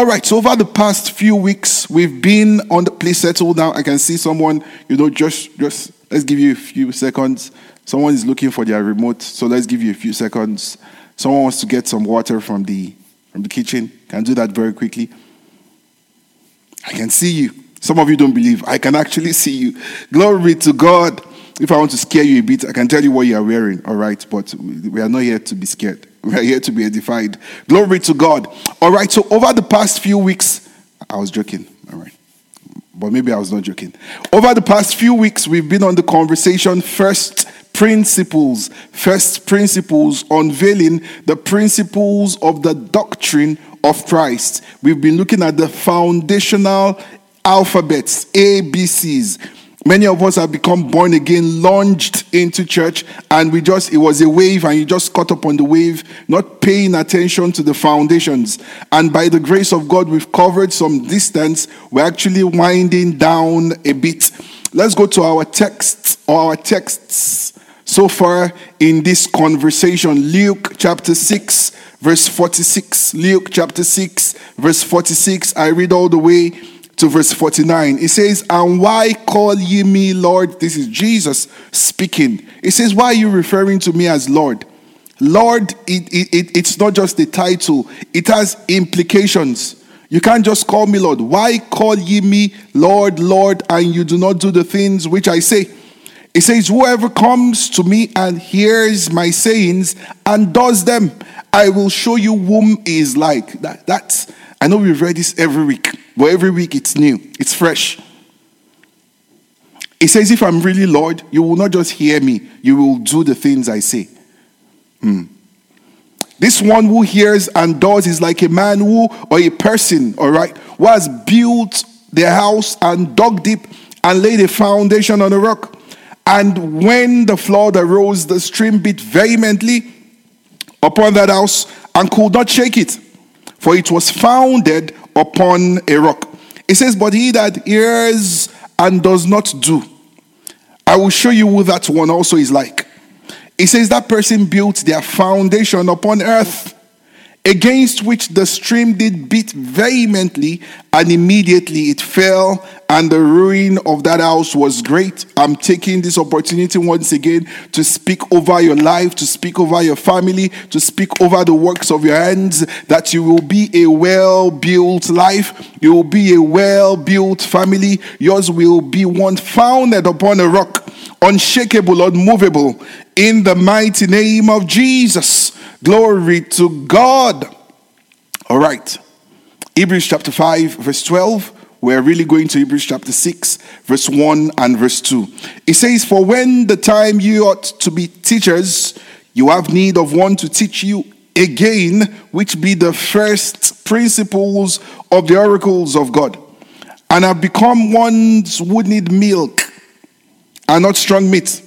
All right, so over the past few weeks, we've been on the Please Settle Down. I can see someone, just let's give you a few seconds. Someone is looking for their remote, so let's give you a few seconds. Someone wants to get some water from the kitchen. Can do that very quickly. I can see you. Some of you don't believe. I can actually see you. Glory to God. If I want to scare you a bit, I can tell you what you are wearing, all right? But we are not here to be scared. We are here to be edified. Glory to God. All right, so over the past few weeks, I was joking, all right. But maybe I was not joking. Over the past few weeks, we've been on the conversation First Principles, unveiling the principles of the doctrine of Christ. We've been looking at the foundational alphabets, ABCs. Many of us have become born again, launched into church, and it was a wave, and you just caught up on the wave, not paying attention to the foundations. And by the grace of God, we've covered some distance. We're actually winding down a bit. Let's go to our texts so far in this conversation. Luke chapter 6, verse 46. Luke chapter 6, verse 46. I read all the way to verse 49. It says, "And why call ye me Lord?" This is Jesus speaking. It says, "Why are you referring to me as Lord?" Lord, it's not just a title. It has implications. You can't just call me Lord. "Why call ye me Lord, Lord, and you do not do the things which I say?" It says, "Whoever comes to me and hears my sayings and does them, I will show you whom he is like." That's I know we've read this every week. But every week it's new. It's fresh. It says, if I'm really Lord, you will not just hear me. You will do the things I say. This one who hears and does is like a man or a person, all right, who has built their house and dug deep and laid a foundation on a rock. And when the flood arose, the stream beat vehemently upon that house and could not shake it, for it was founded upon a rock. It says, "But he that hears and does not do, I will show you who that one also is like." It says that person built their foundation upon earth, against which the stream did beat vehemently, and immediately it fell, and the ruin of that house was great. I'm taking this opportunity once again to speak over your life, to speak over your family, to speak over the works of your hands, that you will be a well-built life, you will be a well-built family, yours will be one founded upon a rock, unshakable, unmovable, in the mighty name of Jesus. Glory to God. All right. Hebrews chapter 5, verse 12. We're really going to Hebrews chapter 6, verse 1 and verse 2. It says, "For when the time you ought to be teachers, you have need of one to teach you again, which be the first principles of the oracles of God, and have become ones who need milk and not strong meat."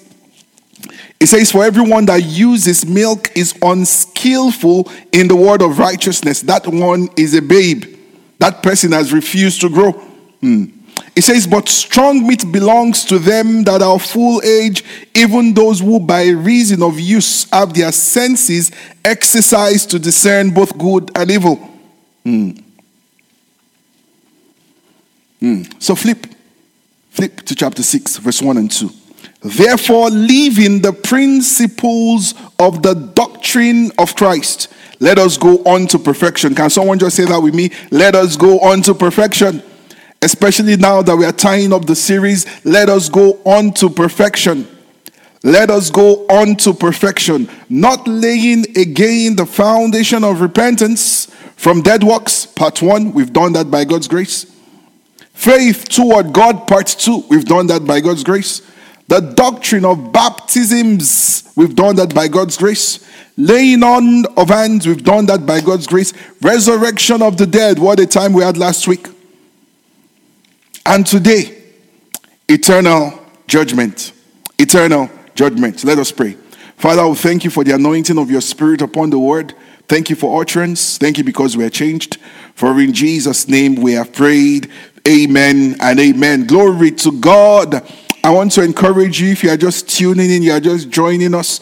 It says, "For everyone that uses milk is unskillful in the word of righteousness." That one is a babe. That person has refused to grow. It says, "But strong meat belongs to them that are of full age, even those who by reason of use have their senses exercised to discern both good and evil." So flip to chapter 6, verse 1 and 2. "Therefore, leaving the principles of the doctrine of Christ, let us go on to perfection." Can someone just say that with me? Let us go on to perfection. Especially now that we are tying up the series, let us go on to perfection. Let us go on to perfection. "Not laying again the foundation of repentance from dead works," part 1, we've done that by God's grace. "Faith toward God," part 2, we've done that by God's grace. "The doctrine of baptisms," we've done that by God's grace. "Laying on of hands," we've done that by God's grace. "Resurrection of the dead," what a time we had last week. And today, eternal judgment. Eternal judgment. Let us pray. Father, we thank you for the anointing of your spirit upon the word. Thank you for utterance. Thank you because we are changed. For in Jesus' name we have prayed. Amen and amen. Glory to God. I want to encourage you, if you are just tuning in, you are just joining us,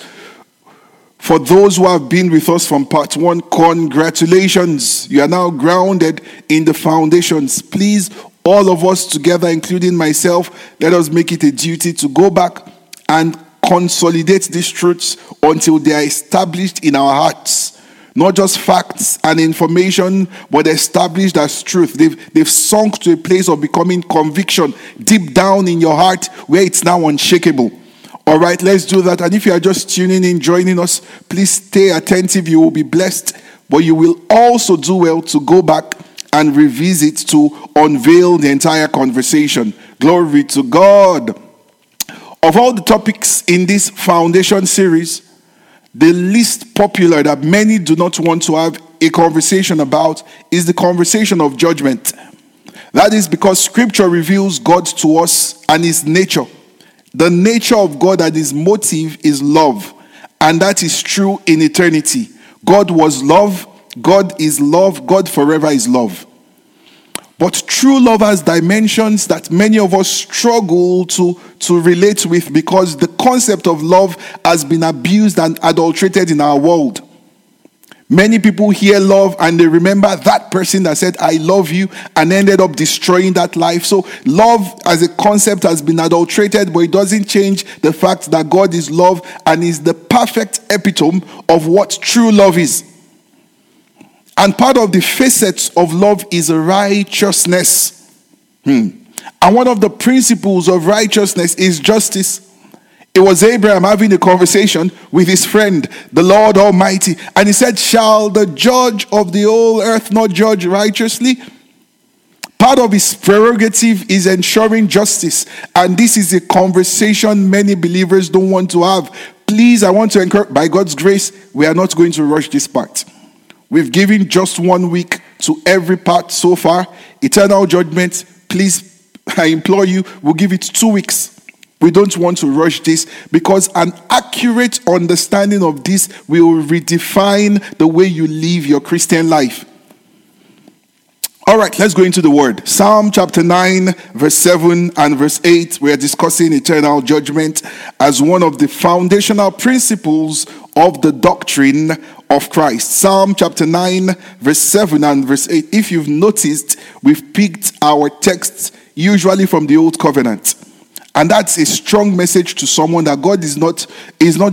For those who have been with us from part one, congratulations. You are now grounded in the foundations. Please, all of us together, including myself, let us make it a duty to go back and consolidate these truths until they are established in our hearts. Not just facts and information, but established as truth. They've sunk to a place of becoming conviction deep down in your heart where it's now unshakable. All right, let's do that. And if you are just tuning in, joining us, please stay attentive. You will be blessed, but you will also do well to go back and revisit to unveil the entire conversation. Glory to God. Of all the topics in this foundation series, the least popular that many do not want to have a conversation about is the conversation of judgment. That is because Scripture reveals God to us and His nature. The nature of God and His motive is love, and that is true in eternity. God was love, God is love, God forever is love. But true love has dimensions that many of us struggle to relate with because the concept of love has been abused and adulterated in our world. Many people hear love and they remember that person that said, I love you, and ended up destroying that life. So love as a concept has been adulterated, but it doesn't change the fact that God is love and is the perfect epitome of what true love is. And part of the facets of love is righteousness. And one of the principles of righteousness is justice. It was Abraham having a conversation with his friend, the Lord Almighty. And he said, shall the judge of the whole earth not judge righteously? Part of his prerogative is ensuring justice. And this is a conversation many believers don't want to have. Please, I want to encourage, by God's grace, we are not going to rush this part. We've given just 1 week to every part so far. Eternal judgment, please, I implore you, we'll give it 2 weeks. We don't want to rush this because an accurate understanding of this will redefine the way you live your Christian life. All right, let's go into the Word. Psalm chapter 9, verse 7 and verse 8, we are discussing eternal judgment as one of the foundational principles of the doctrine of Christ. Psalm chapter 9, verse 7 and verse 8. If you've noticed, we've picked our texts usually from the Old Covenant. And that's a strong message to someone that God is not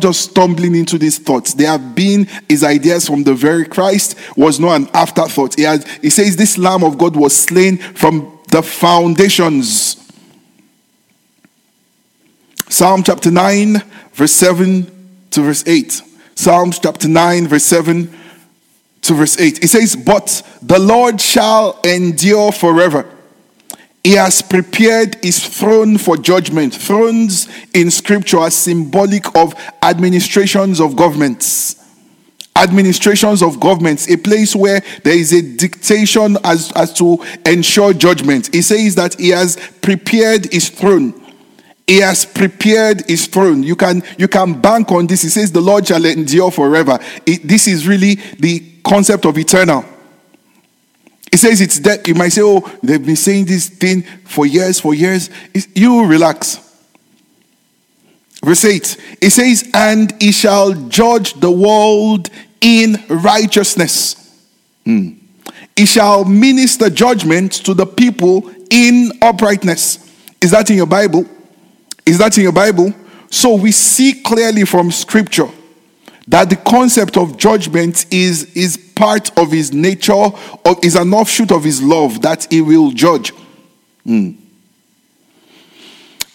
just stumbling into these thoughts. They have been His ideas from the very Christ was not an afterthought. He says this Lamb of God was slain from the foundations. Psalm chapter 9, verse 7 to verse 8. Psalms chapter 9, verse 7 to verse 8. It says, but the Lord shall endure forever. He has prepared His throne for judgment. Thrones in Scripture are symbolic of administrations of governments. Administrations of governments, a place where there is a dictation as to ensure judgment. He says that He has prepared His throne. He has prepared His throne. You can bank on this. He says the Lord shall endure forever. This is really the concept of eternal. It says it's death. You might say, oh, they've been saying this thing for years. You relax. Verse 8. It says, and He shall judge the world in righteousness. He shall minister judgment to the people in uprightness. Is that in your Bible? So we see clearly from Scripture that the concept of judgment is part of His nature, or is an offshoot of His love that He will judge.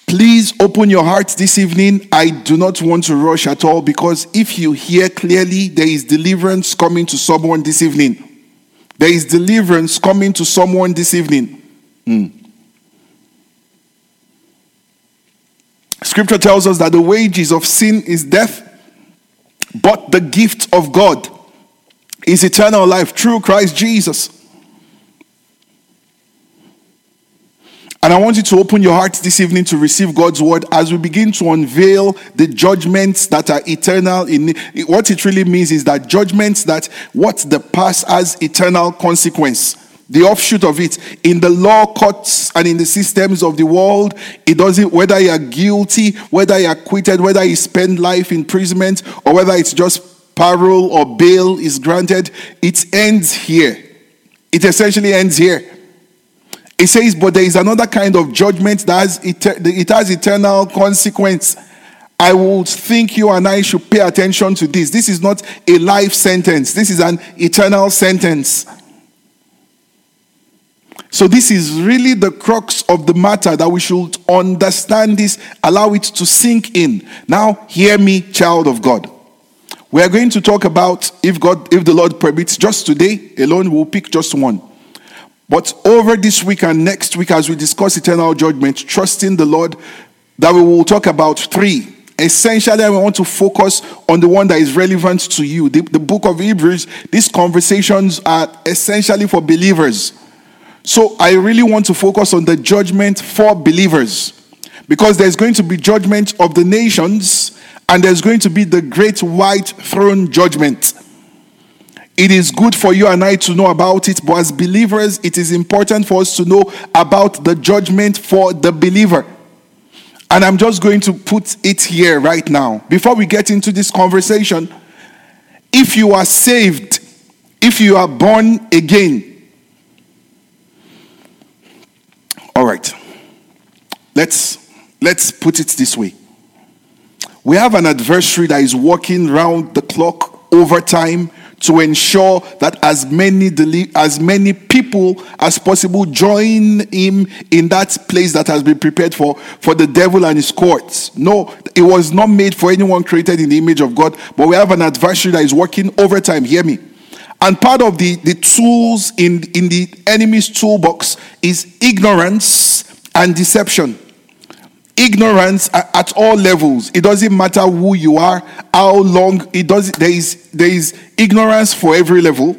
Please open your hearts this evening. I do not want to rush at all because if you hear clearly, there is deliverance coming to someone this evening. Scripture tells us that the wages of sin is death, but the gift of God is eternal life through Christ Jesus. And I want you to open your hearts this evening to receive God's word as we begin to unveil the judgments that are eternal. What it really means is that judgments that what the past has eternal consequence. The offshoot of it. In the law courts and in the systems of the world, it doesn't, whether you are guilty, whether you are acquitted, whether you spend life imprisonment, or whether it's just parole or bail is granted, it ends here. It essentially ends here. It says, but there is another kind of judgment that has eternal consequence. I would think you and I should pay attention to this. This is not a life sentence. This is an eternal sentence. So this is really the crux of the matter, that we should understand this, allow it to sink in. Now, hear me, child of God. We are going to talk about, if the Lord permits, just today alone, we'll pick just one. But over this week and next week, as we discuss eternal judgment, trusting the Lord, that we will talk about three. Essentially, I want to focus on the one that is relevant to you. The book of Hebrews, these conversations are essentially for believers. So I really want to focus on the judgment for believers, because there's going to be judgment of the nations, and there's going to be the great white throne judgment. It is good for you and I to know about it, but as believers, it is important for us to know about the judgment for the believer. And I'm just going to put it here right now. Before we get into this conversation, if you are saved, if you are born again, all right, let's put it this way. We have an adversary that is working round the clock over time to ensure that as many people as possible join him in that place that has been prepared for the devil and his courts. No, it was not made for anyone created in the image of God, but we have an adversary that is working overtime. Hear me. And part of the tools in the enemy's toolbox is ignorance and deception. Ignorance at all levels. It doesn't matter who you are, how long. There is ignorance for every level,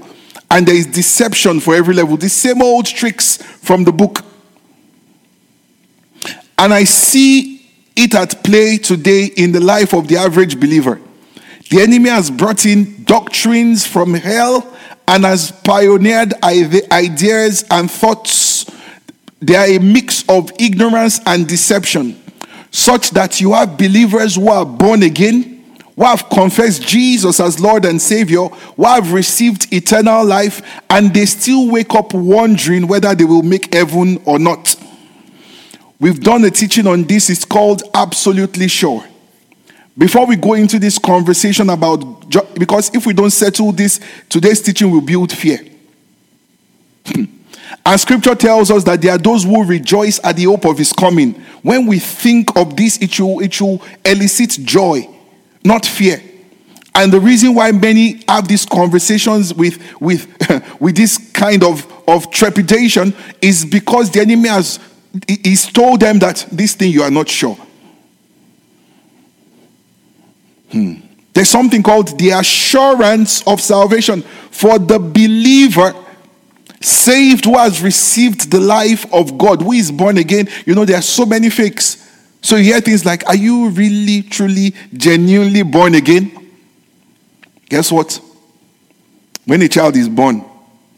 and there is deception for every level. The same old tricks from the book. And I see it at play today in the life of the average believer. The enemy has brought in doctrines from hell and has pioneered ideas and thoughts. They are a mix of ignorance and deception, such that you have believers who are born again, who have confessed Jesus as Lord and Savior, who have received eternal life, and they still wake up wondering whether they will make heaven or not. We've done a teaching on this. It's called Absolutely Sure. Before we go into this conversation about, because if we don't settle this, today's teaching will build fear. And scripture tells us that there are those who rejoice at the hope of his coming. When we think of this, it will elicit joy, not fear. And the reason why many have these conversations with this kind of trepidation is because the enemy has told them that this thing you are not sure. There's something called the assurance of salvation for the believer, saved, who has received the life of God, who is born again. You know, there are so many fakes. So you hear things like, are you really, truly, genuinely born again? Guess what? When a child is born,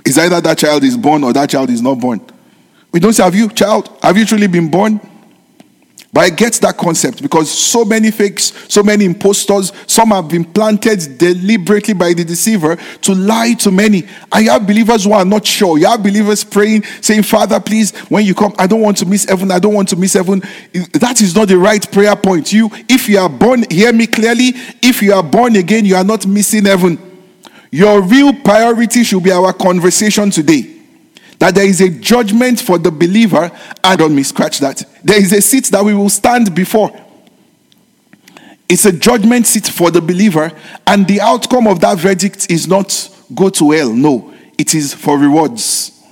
it's either that child is born or that child is not born. We don't say, have you truly been born? But I get that concept, because so many fakes, so many impostors, some have been planted deliberately by the deceiver to lie to many. And you have believers who are not sure. You have believers praying, saying, Father, please, when you come, I don't want to miss heaven. I don't want to miss heaven. That is not the right prayer point. If you are born, hear me clearly, if you are born again, you are not missing heaven. Your real priority should be our conversation today. That there is a judgment for the believer. I don't miscratch that. There is a seat that we will stand before. It's a judgment seat for the believer, and the outcome of that verdict is not go to hell. No, it is for rewards.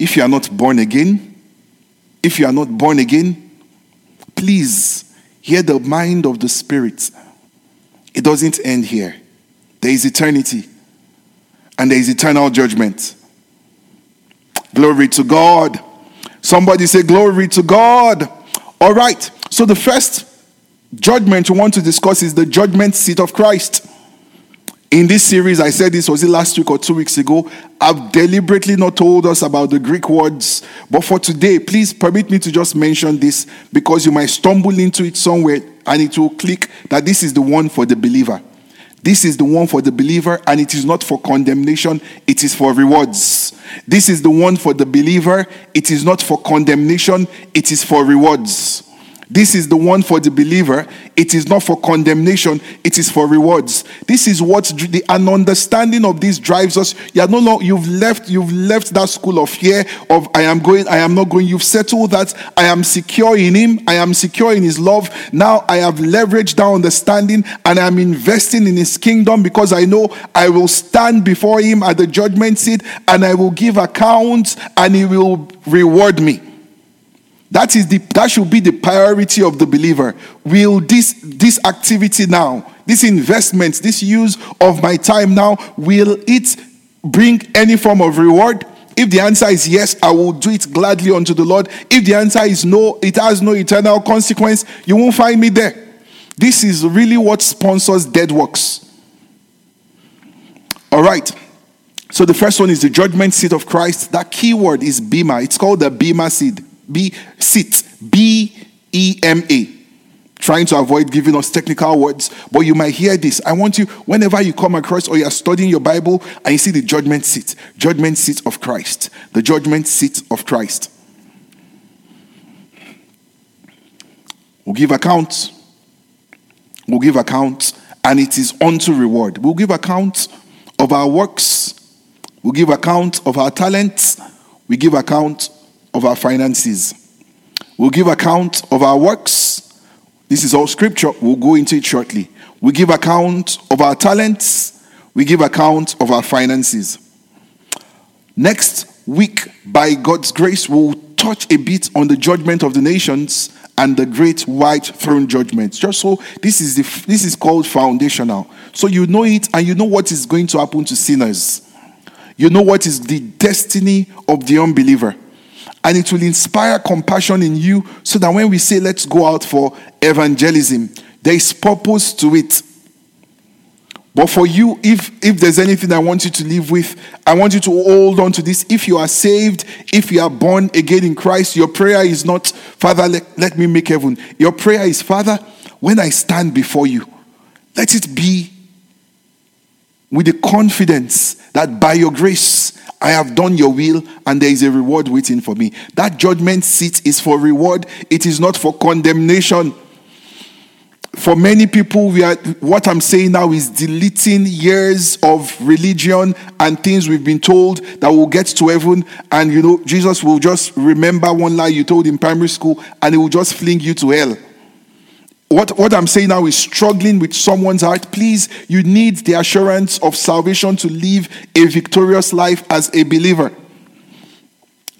If you are not born again, please hear the mind of the Spirit. It doesn't end here. There is eternity. And there is eternal judgment. Glory to God. Somebody say, glory to God. All right. So the first judgment we want to discuss is the judgment seat of Christ. In this series, I said this, was it last week or 2 weeks ago? I've deliberately not told us about the Greek words. But for today, please permit me to just mention this, because you might stumble into it somewhere and it will click that this is the one for the believer. This is the one for the believer, and it is not for condemnation, it is for rewards. This is the one for the believer, it is not for condemnation, it is for rewards. This is the one for the believer, it is not for condemnation, it is for rewards. This is what an understanding of this drives us. You are no longer, you've left that school of fear of I am going, I am not going. You've settled that I am secure in him, I am secure in his love. Now I have leveraged that understanding and I'm investing in his kingdom, because I know I will stand before him at the judgment seat and I will give accounts and he will reward me. That should be the priority of the believer. Will this activity now, this investment, this use of my time now, will it bring any form of reward? If the answer is yes, I will do it gladly unto the Lord. If the answer is no, it has no eternal consequence, you won't find me there. This is really what sponsors dead works. All right. So the first one is the judgment seat of Christ. That key word is Bema. It's called the Bema seat. Bema. Trying to avoid giving us technical words, but you might hear this. I want you, whenever you come across or you are studying your Bible and you see the judgment seat of Christ, the judgment seat of Christ. We'll give accounts. We'll give accounts, and it is unto reward. We'll give accounts of our works. We'll give accounts of our talents. We give accounts of our finances. We'll give account of our works. This is all scripture. We'll go into it shortly. We give account of our talents. We give account of our finances. Next week, by God's grace, we'll touch a bit on the judgment of the nations and the great white throne judgment. Just so this is called foundational. So you know it and you know what is going to happen to sinners. You know what is the destiny of the unbeliever. And it will inspire compassion in you, so that when we say, let's go out for evangelism, there is purpose to it. But for you, if there's anything I want you to live with, I want you to hold on to this. If you are saved, if you are born again in Christ, your prayer is not, Father, let me make heaven. Your prayer is, Father, when I stand before you, let it be with the confidence that by your grace, I have done your will and there is a reward waiting for me. That judgment seat is for reward. It is not for condemnation. For many people, what I'm saying now is deleting years of religion and things we've been told that will get to heaven. And Jesus will just remember one lie you told in primary school and he will just fling you to hell. What I'm saying now is struggling with someone's heart. Please, you need the assurance of salvation to live a victorious life as a believer.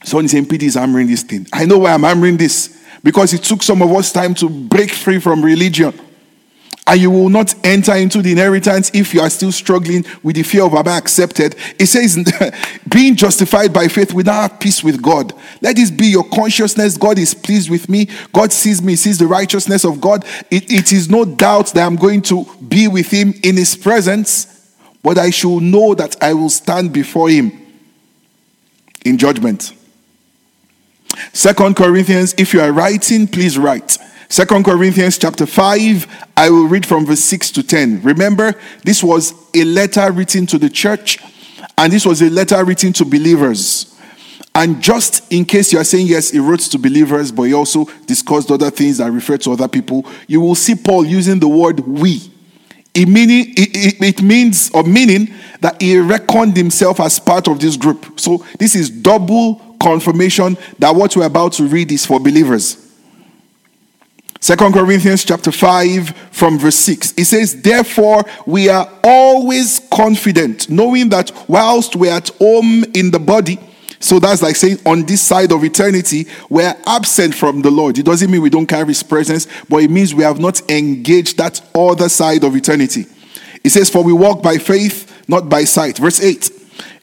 Someone is saying, PD is hammering this thing. I know why I'm hammering this. Because it took some of us time to break free from religion. And you will not enter into the inheritance if you are still struggling with the fear of being accepted. It says, being justified by faith, we now have peace with God. Let this be your consciousness. God is pleased with me. God sees me. He sees the righteousness of God. It is no doubt that I'm going to be with him in his presence, but I should know that I will stand before him in judgment. 2 Corinthians, if you are writing, please write. 2 Corinthians chapter 5, I will read from verse 6 to 10. Remember, this was a letter written to the church, and this was a letter written to believers. And just in case you are saying, yes, he wrote to believers, but he also discussed other things that refer to other people, you will see Paul using the word we. It means that he reckoned himself as part of this group. So this is double confirmation that what we're about to read is for believers. 2 Corinthians chapter 5 from verse 6. It says, therefore, we are always confident, knowing that whilst we are at home in the body, so that's like saying on this side of eternity, we are absent from the Lord. It doesn't mean we don't carry his presence, but it means we have not engaged that other side of eternity. It says, for we walk by faith, not by sight. Verse 8.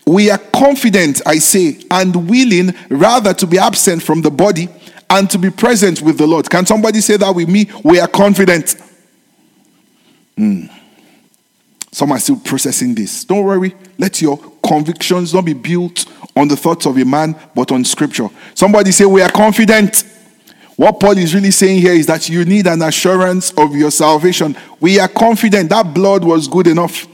We are confident, I say, and willing rather to be absent from the body, and to be present with the Lord. Can somebody say that with me? We are confident. Some are still processing this. Don't worry. Let your convictions not be built on the thoughts of a man, but on scripture. Somebody say, we are confident. What Paul is really saying here is that you need an assurance of your salvation. We are confident that blood was good enough.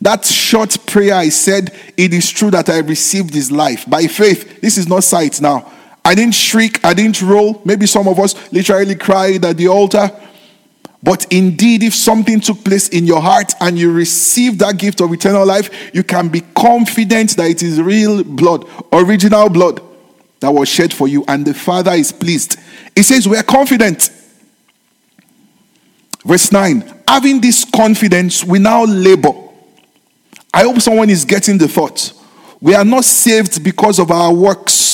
That short prayer I said, it is true that I received his life. By faith, this is not sight now. I didn't shriek, I didn't roll. Maybe some of us literally cried at the altar. But indeed, if something took place in your heart and you received that gift of eternal life, you can be confident that it is real blood, original blood that was shed for you, and the Father is pleased. It says we are confident. Verse 9, having this confidence, we now labor. I hope someone is getting the thought. We are not saved because of our works.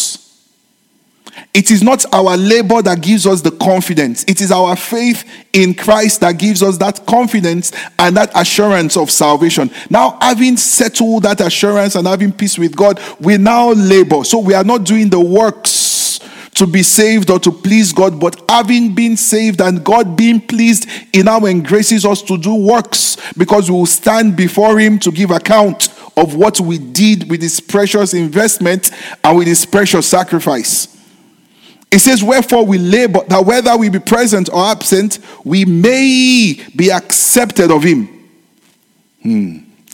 It is not our labor that gives us the confidence. It is our faith in Christ that gives us that confidence and that assurance of salvation. Now, having settled that assurance and having peace with God, we now labor. So we are not doing the works to be saved or to please God, but having been saved and God being pleased, He now engraces us to do works, because we will stand before Him to give account of what we did with His precious investment and with His precious sacrifice. It says, wherefore we labor, that whether we be present or absent, we may be accepted of him.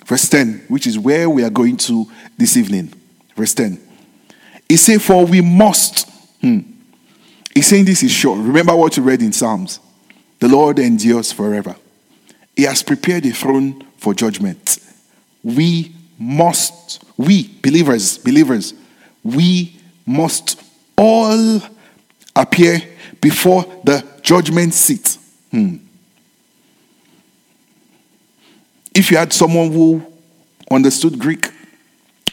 Verse 10, which is where we are going to this evening. Verse 10. It says, for we must. It's saying this is sure. Remember what you read in Psalms. The Lord endures forever. He has prepared a throne for judgment. We must. We, believers, we must all appear before the judgment seat. If you had someone who understood Greek,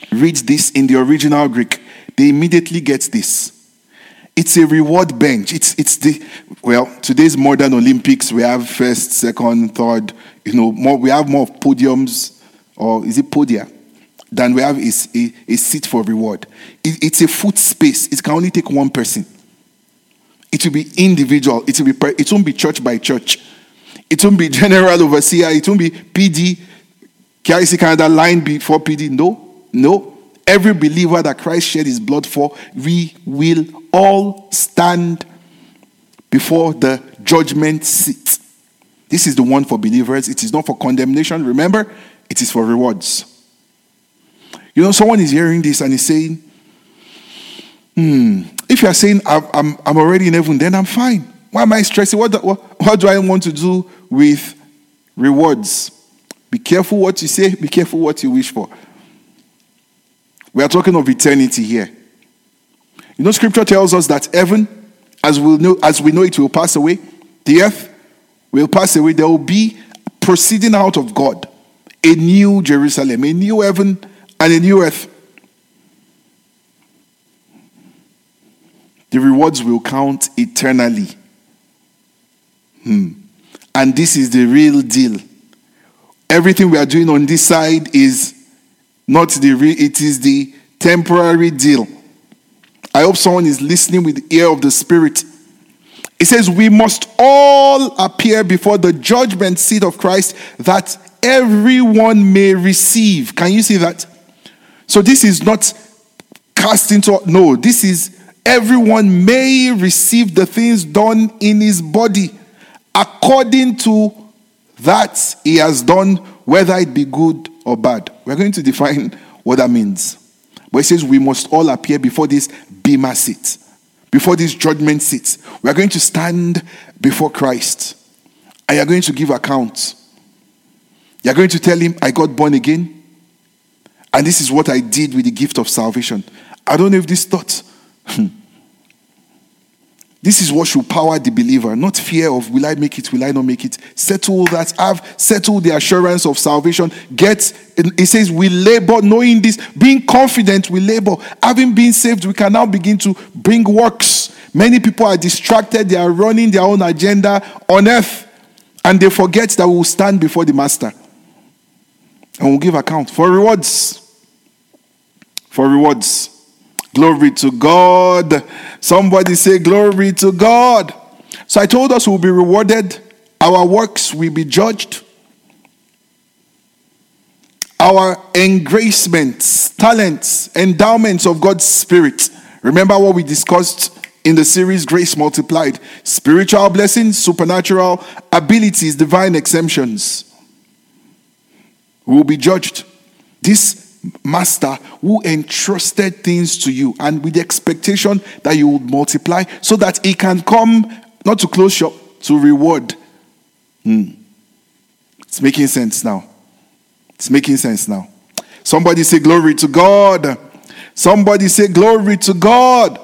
read this in the original Greek, they immediately get this. It's a reward bench. It's today's modern Olympics, we have first, second, third, we have more podiums, or is it podia? Than we have is a seat for reward. It's a foot space. It can only take one person. It will be individual. It won't be church by church. It won't be general overseer. It won't be PD. KIC Canada line before PD. No. Every believer that Christ shed his blood for, we will all stand before the judgment seat. This is the one for believers. It is not for condemnation. Remember, it is for rewards. Someone is hearing this and is saying, if you are saying, I'm already in heaven, then I'm fine. Why am I stressing? What do I want to do with rewards? Be careful what you say. Be careful what you wish for. We are talking of eternity here. Scripture tells us that heaven, as we know it, will pass away. The earth will pass away. There will be proceeding out of God a new Jerusalem, a new heaven, and a new earth. The rewards will count eternally. And this is the real deal. Everything we are doing on this side is not the real, it is the temporary deal. I hope someone is listening with the ear of the Spirit. It says, we must all appear before the judgment seat of Christ, that everyone may receive. Can you see that? So this is not cast into... No, this is everyone may receive the things done in his body according to that he has done, whether it be good or bad. We're going to define what that means. But it says we must all appear before this Bema seat, before this judgment seat. We're going to stand before Christ, and you're going to give account. You're going to tell him, I got born again, and this is what I did with the gift of salvation. I don't know if this thought. This is what should power the believer. Not fear of, will I make it, will I not make it. Settle that. Have settled the assurance of salvation. It says we labor, knowing this. Being confident, we labor. Having been saved, we can now begin to bring works. Many people are distracted. They are running their own agenda on earth. And they forget that we will stand before the Master. And we'll give account for rewards. For rewards. Glory to God. Somebody say, glory to God. So I told us we'll be rewarded. Our works will be judged. Our engracements, talents, endowments of God's Spirit. Remember what we discussed in the series Grace Multiplied, Spiritual Blessings, Supernatural Abilities, Divine Exemptions. We will be judged. This master who entrusted things to you, and with the expectation that you would multiply so that he can come, not to close shop, to reward. It's making sense now. It's making sense now. Somebody say glory to God. Somebody say glory to God.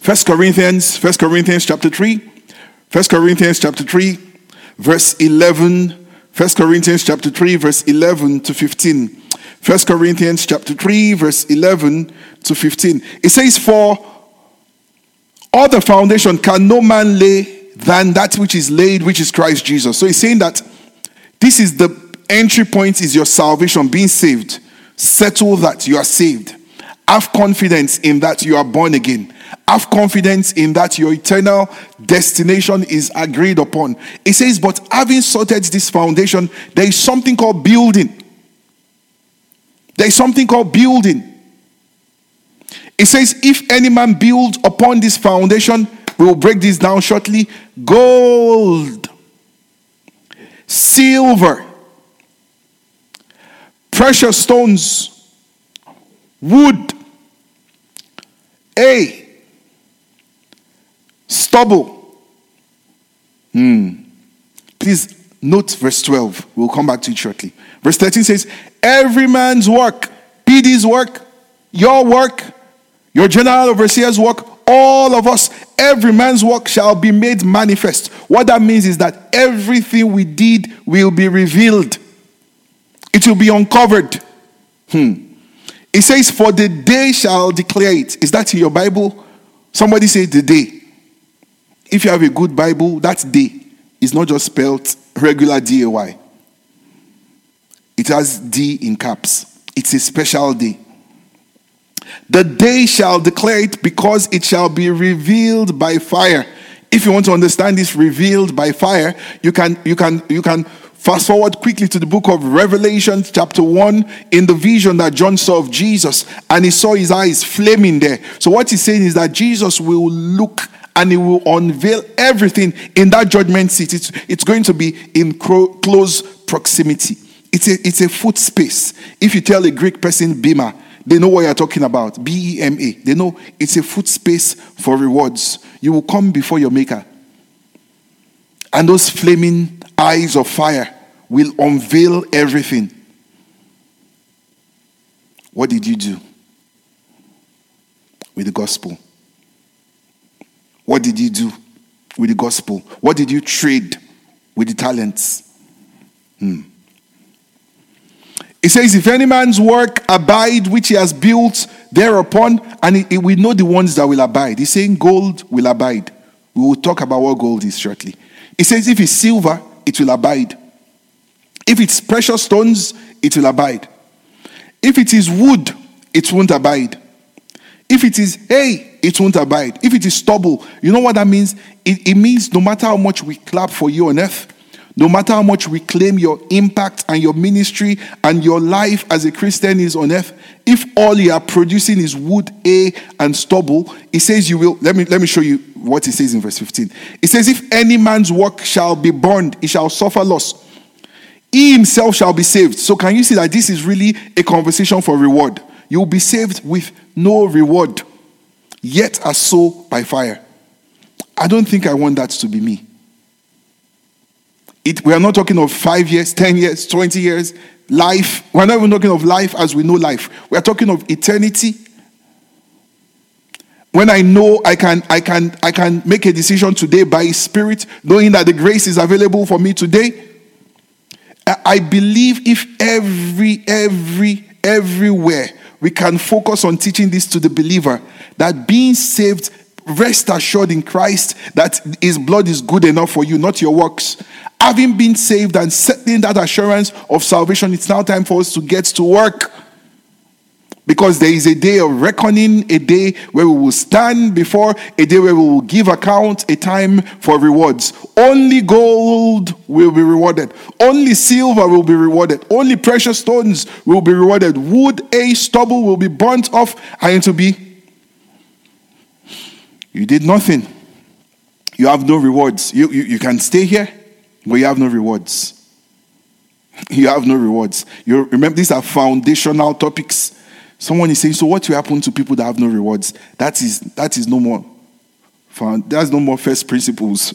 First Corinthians chapter 3, verse 11. First Corinthians chapter 3, verse 11 to 15. First Corinthians chapter 3, verse 11 to 15. It says, "For other foundation can no man lay than that which is laid, which is Christ Jesus." So he's saying that this is the entry point, is your salvation, being saved. Settle that you are saved. Have confidence in that you are born again. Have confidence in that your eternal destination is agreed upon. It says, but having sorted this foundation, there is something called building. There is something called building. It says, if any man build upon this foundation, we will break this down shortly, gold, silver, precious stones, wood, hay, stubble. Please note verse 12. We'll come back to it shortly. Verse 13 says, every man's work, PD's work, your general overseer's work, all of us, every man's work shall be made manifest. What that means is that everything we did will be revealed. It will be uncovered. It says, for the day shall declare it. Is that in your Bible? Somebody say the day. If you have a good Bible, that day is not just spelled regular day. It has D in caps. It's a special day. The day shall declare it, because it shall be revealed by fire. If you want to understand this revealed by fire, you can fast forward quickly to the book of Revelation chapter 1, in the vision that John saw of Jesus, and he saw his eyes flaming there. So what he's saying is that Jesus will look and he will unveil everything in that judgment seat. It's going to be in close proximity. It's a foot space. If you tell a Greek person Bema, they know what you're talking about. Bema. They know it's a foot space for rewards. You will come before your maker. And those flaming eyes of fire will unveil everything. What did you do with the gospel? What did you do with the gospel? What did you trade with the talents? It says, if any man's work abide which he has built thereupon, and we know the ones that will abide. He's saying gold will abide. We will talk about what gold is shortly. It says, if it's silver, it will abide. If it's precious stones, it will abide. If it is wood, it won't abide. If it is hay, it won't abide. If it is stubble, you know what that means? It means no matter how much we clap for you on earth, no matter how much we claim your impact and your ministry and your life as a Christian is on earth, if all you are producing is wood, hay, and stubble, it says you will, let me show you what it says in verse 15. It says, if any man's work shall be burned, he shall suffer loss. He himself shall be saved. So can you see that this is really a conversation for reward? You'll be saved with no reward, yet are so by fire. I don't think I want that to be me. We are not talking of 5 years, 10 years, 20 years, life. We're not even talking of life as we know life. We are talking of eternity. When I know I can make a decision today by His Spirit, knowing that the grace is available for me today. I believe if everywhere we can focus on teaching this to the believer, that being saved, rest assured in Christ that His blood is good enough for you, not your works. Having been saved and settling that assurance of salvation, it's now time for us to get to work. Because there is a day of reckoning, a day where we will stand before, a day where we will give account, a time for rewards. Only gold will be rewarded. Only silver will be rewarded. Only precious stones will be rewarded. Wood, hay, stubble will be burnt off, and it will be You did nothing. You have no rewards. You can stay here, but you have no rewards. You have no rewards. You remember, these are foundational topics. Someone is saying, so what will happen to people that have no rewards? That is no more. That's no more first principles.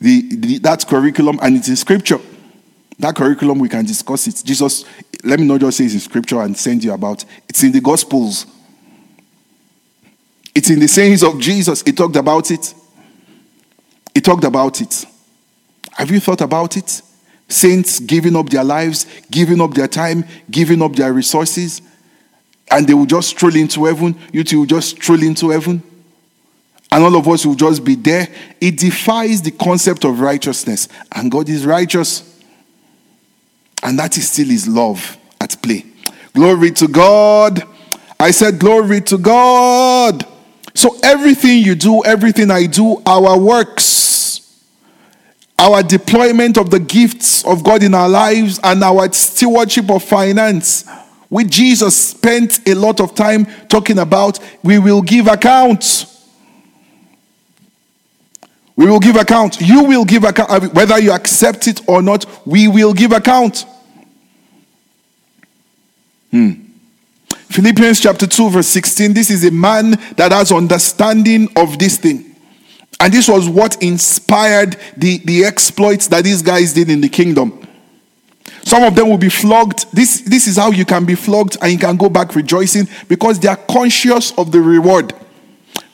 That's curriculum, and it's in scripture. That curriculum, we can discuss it. Jesus, let me not just say it's in scripture and send you about. It's in the gospels. It's in the sayings of Jesus. He talked about it. He talked about it. Have you thought about it? Saints giving up their lives, giving up their time, giving up their resources, and they will just stroll into heaven. You two will just stroll into heaven. And all of us will just be there. It defies the concept of righteousness. And God is righteous. And that is still his love at play. Glory to God. I said glory to God. So everything you do, everything I do, our works, our deployment of the gifts of God in our lives, and our stewardship of finance, which Jesus spent a lot of time talking about, we will give account. We will give account. You will give account. Whether you accept it or not, we will give account. Philippians chapter 2 verse 16. This is a man that has understanding of this thing. And this was what inspired the exploits that these guys did in the kingdom. Some of them will be flogged. This is how you can be flogged and you can go back rejoicing, because they are conscious of the reward.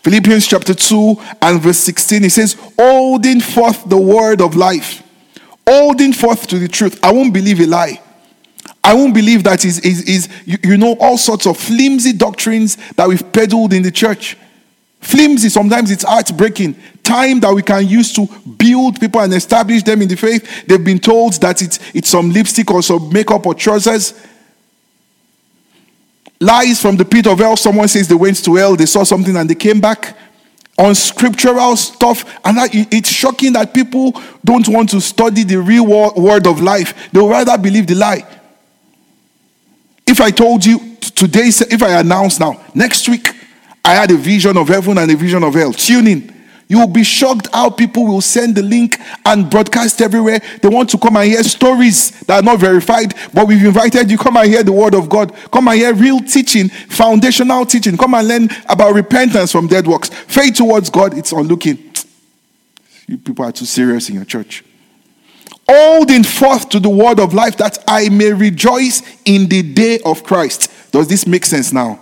Philippians chapter 2 and verse 16, it says, holding forth the word of life. Holding forth to the truth. I won't believe a lie. I won't believe that is all sorts of flimsy doctrines that we've peddled in the church. Flimsy, sometimes it's heartbreaking. Time that we can use to build people and establish them in the faith. They've been told that it's some lipstick or some makeup or trousers. Lies from the pit of hell. Someone says they went to hell, they saw something and they came back. Unscriptural stuff. And it's shocking that people don't want to study the real word of life. They'll rather believe the lie. If I told you today, if I announce now, next week, I had a vision of heaven and a vision of hell. Tune in. You will be shocked how people will send the link and broadcast everywhere. They want to come and hear stories that are not verified, but we've invited you. Come and hear the word of God. Come and hear real teaching, foundational teaching. Come and learn about repentance from dead works. Faith towards God, it's unlooking. You people are too serious in your church. Holding forth to the word of life, that I may rejoice in the day of Christ. Does this make sense now?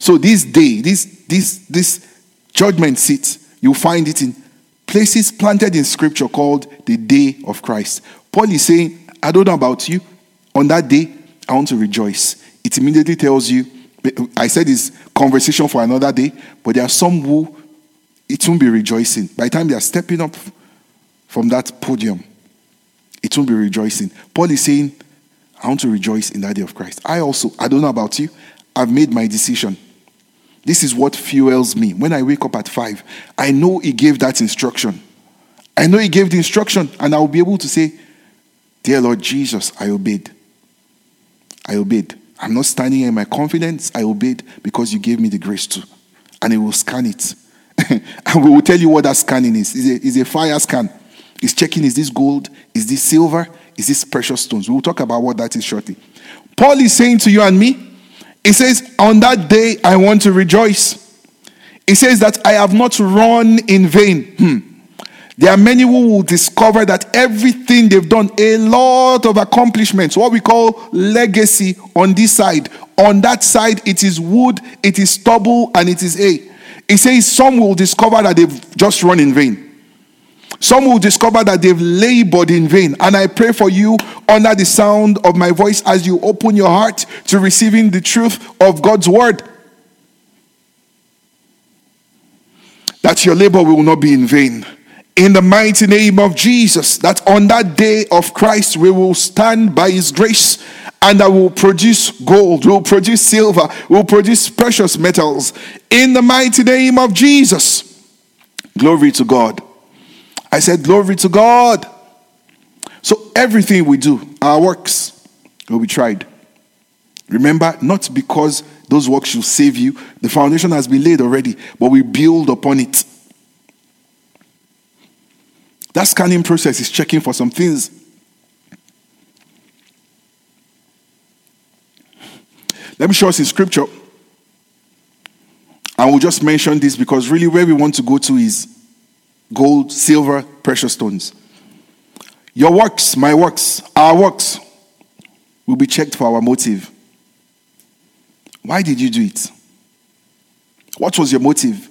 So this day, this judgment seat, you find it in places planted in scripture called the day of Christ. Paul is saying, I don't know about you. On that day, I want to rejoice. It immediately tells you, I said this conversation for another day, but there are some who it won't be rejoicing. By the time they are stepping up from that podium, it won't be rejoicing. Paul is saying, I want to rejoice in that day of Christ. I also, I don't know about you, I've made my decision. This is what fuels me. When I wake up at 5, I know he gave that instruction. I know he gave the instruction, and I will be able to say, dear Lord Jesus, I obeyed. I obeyed. I'm not standing here in my confidence. I obeyed because you gave me the grace to. And he will scan it. And we will tell you what that scanning is. It's a fire scan. It's checking, is this gold? Is this silver? Is this precious stones? We will talk about what that is shortly. Paul is saying to you and me, it says, on that day, I want to rejoice. It says that I have not run in vain. There are many who will discover that everything they've done, a lot of accomplishments, what we call legacy on this side. On that side, it is wood, it is stubble, and it is hay. It says some will discover that they've just run in vain. Some will discover that they've labored in vain. And I pray for you under the sound of my voice as you open your heart to receiving the truth of God's word. That your labor will not be in vain. In the mighty name of Jesus, that on that day of Christ, we will stand by his grace, and that will produce gold, will produce silver, will produce precious metals. In the mighty name of Jesus. Glory to God. I said, glory to God. So everything we do, our works, will be tried. Remember, not because Those works should save you. The foundation has been laid already, but we build upon it. That scanning process is checking for some things. Let me show us in scripture. I will just mention this because really where we want to go to is gold, silver, precious stones. Your works, my works, our works will be checked for our motive. Why did you do it? What was your motive?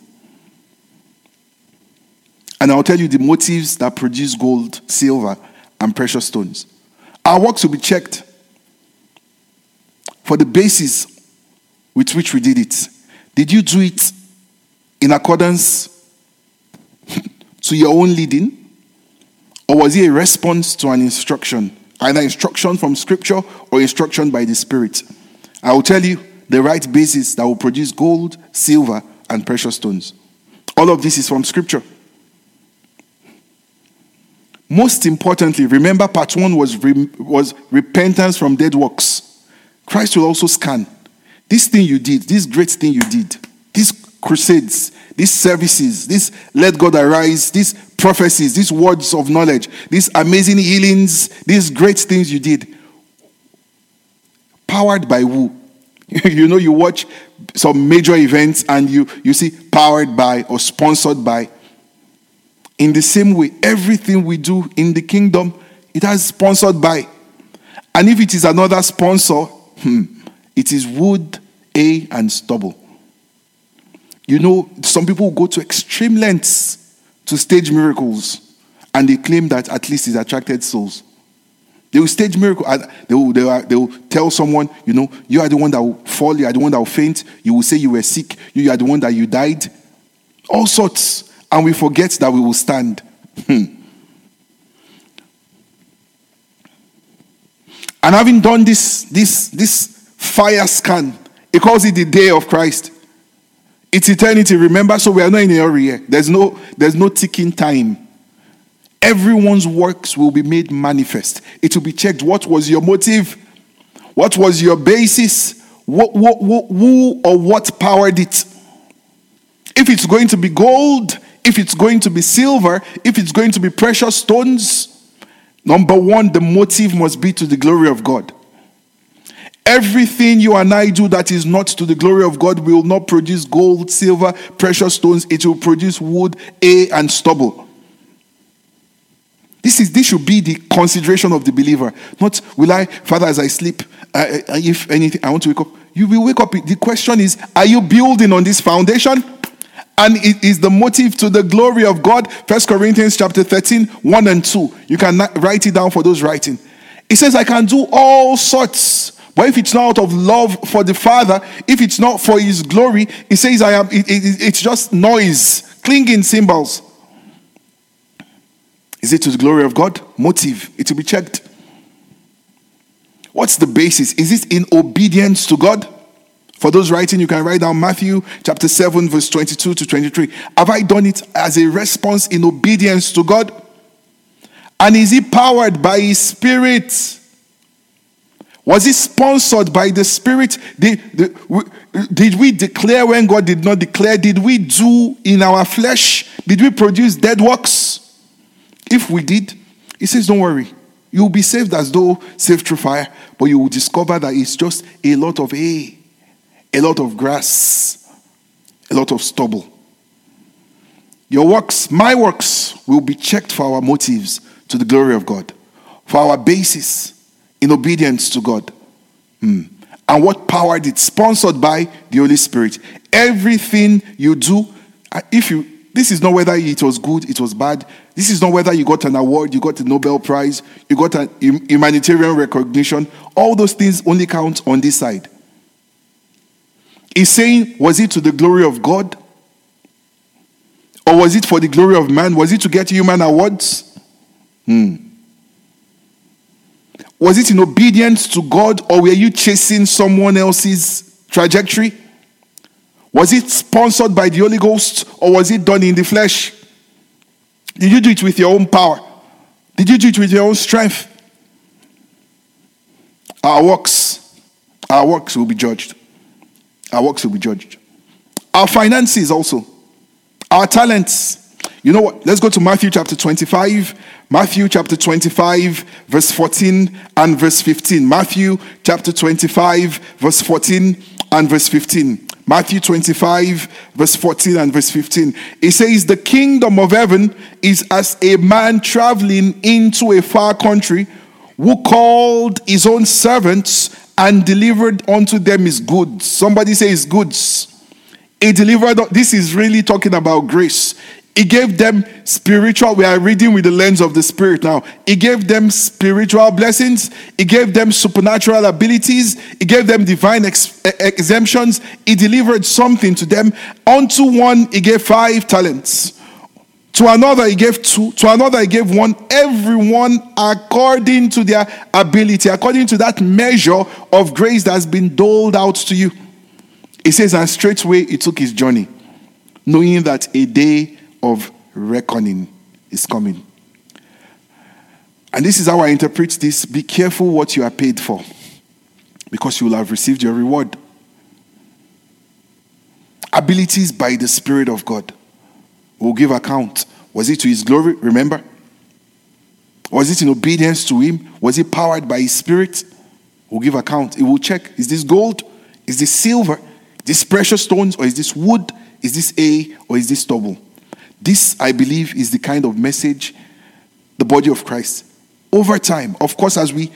And I'll tell you the motives that produce gold, silver, and precious stones. Our works will be checked for the basis with which we did it. Did you do it in accordance to your own leading? Or was it a response to an instruction? Either instruction from scripture or instruction by the Spirit. I will tell you the right basis that will produce gold, silver, and precious stones. All of this is from scripture. Most importantly, remember part one was repentance from dead works. Christ will also scan. This thing you did, this great thing you did, these crusades, these services, this let God arise, these prophecies, these words of knowledge, these amazing healings, these great things you did. Powered by who? You know, you watch some major events and you see powered by or sponsored by. In the same way, everything we do in the kingdom, it has sponsored by. And if it is another sponsor, it is wood, hay, and stubble. You know, some people go to extreme lengths to stage miracles, and they claim that at least it's attracted souls. They will stage miracles. They will tell someone, you know, you are the one that will fall, you are the one that will faint, you will say you were sick, you are the one that you died. All sorts. And we forget that we will stand. And having done this fire scan, it calls it the day of Christ. It's eternity, remember? So we are not in a hurry here. There's no ticking time. Everyone's works will be made manifest. It will be checked. What was your motive? What was your basis? Who or what powered it? If it's going to be gold, if it's going to be silver, if it's going to be precious stones, number one, the motive must be to the glory of God. Everything you and I do that is not to the glory of God will not produce gold, silver, precious stones. It will produce wood, hay, and stubble. This should be the consideration of the believer. Not, will I, Father, as I sleep, if anything, I want to wake up. You will wake up. The question is, are you building on this foundation? And it is the motive to the glory of God. First Corinthians chapter 13, 1 and 2. You can write it down for those writing. It says, I can do all sorts. But if it's not out of love for the Father, if it's not for His glory, He says, "I am." It's just noise, clinging cymbals. Is it to the glory of God? Motive. It will be checked. What's the basis? Is it in obedience to God? For those writing, you can write down Matthew chapter 7, verse 22 to 23. Have I done it as a response in obedience to God? And is it powered by His Spirit? Was it sponsored by the Spirit? Did we declare when God did not declare? Did we do in our flesh? Did we produce dead works? If we did, He says, don't worry. You'll be saved as though saved through fire. But you will discover that it's just a lot of hay, a lot of grass, a lot of stubble. Your works, my works, will be checked for our motives to the glory of God, for our basis. In obedience to God. And what powered it? Sponsored by the Holy Spirit. Everything you do, this is not whether it was good, it was bad. This is not whether you got an award, you got a Nobel Prize, you got a humanitarian recognition. All those things only count on this side. He's saying, was it to the glory of God? Or was it for the glory of man? Was it to get human awards? Was it in obedience to God, or were you chasing someone else's trajectory? Was it sponsored by the Holy Ghost, or was it done in the flesh? Did you do it with your own power? Did you do it with your own strength? Our works will be judged. Our works will be judged. Our finances also. Our talents. You know what? Let's go to Matthew chapter 25. Matthew chapter 25, verse 14 and verse 15. Matthew chapter 25, verse 14 and verse 15. Matthew 25, verse 14 and verse 15. It says, the kingdom of heaven is as a man traveling into a far country, who called his own servants and delivered unto them his goods. Somebody say his goods. He delivered, this is really talking about grace. He gave them spiritual, we are reading with the lens of the Spirit now. He gave them spiritual blessings. He gave them supernatural abilities. He gave them divine exemptions. He delivered something to them. Unto one, he gave 5 talents. To another, he gave 2. To another, he gave 1. Everyone according to their ability, according to that measure of grace that's been doled out to you. It says, and straightway he took his journey, knowing that a day of reckoning is coming. And this is how I interpret this. Be careful what you are paid for, because you will have received your reward. Abilities by the Spirit of God will give account. Was it to his glory? Remember? Was it in obedience to him? Was it powered by his Spirit? Will give account. It will check. Is this gold? Is this silver? These precious stones? Or is this wood? Is this hay? Or is this stubble? This, I believe, is the kind of message the body of Christ, over time, of course, as we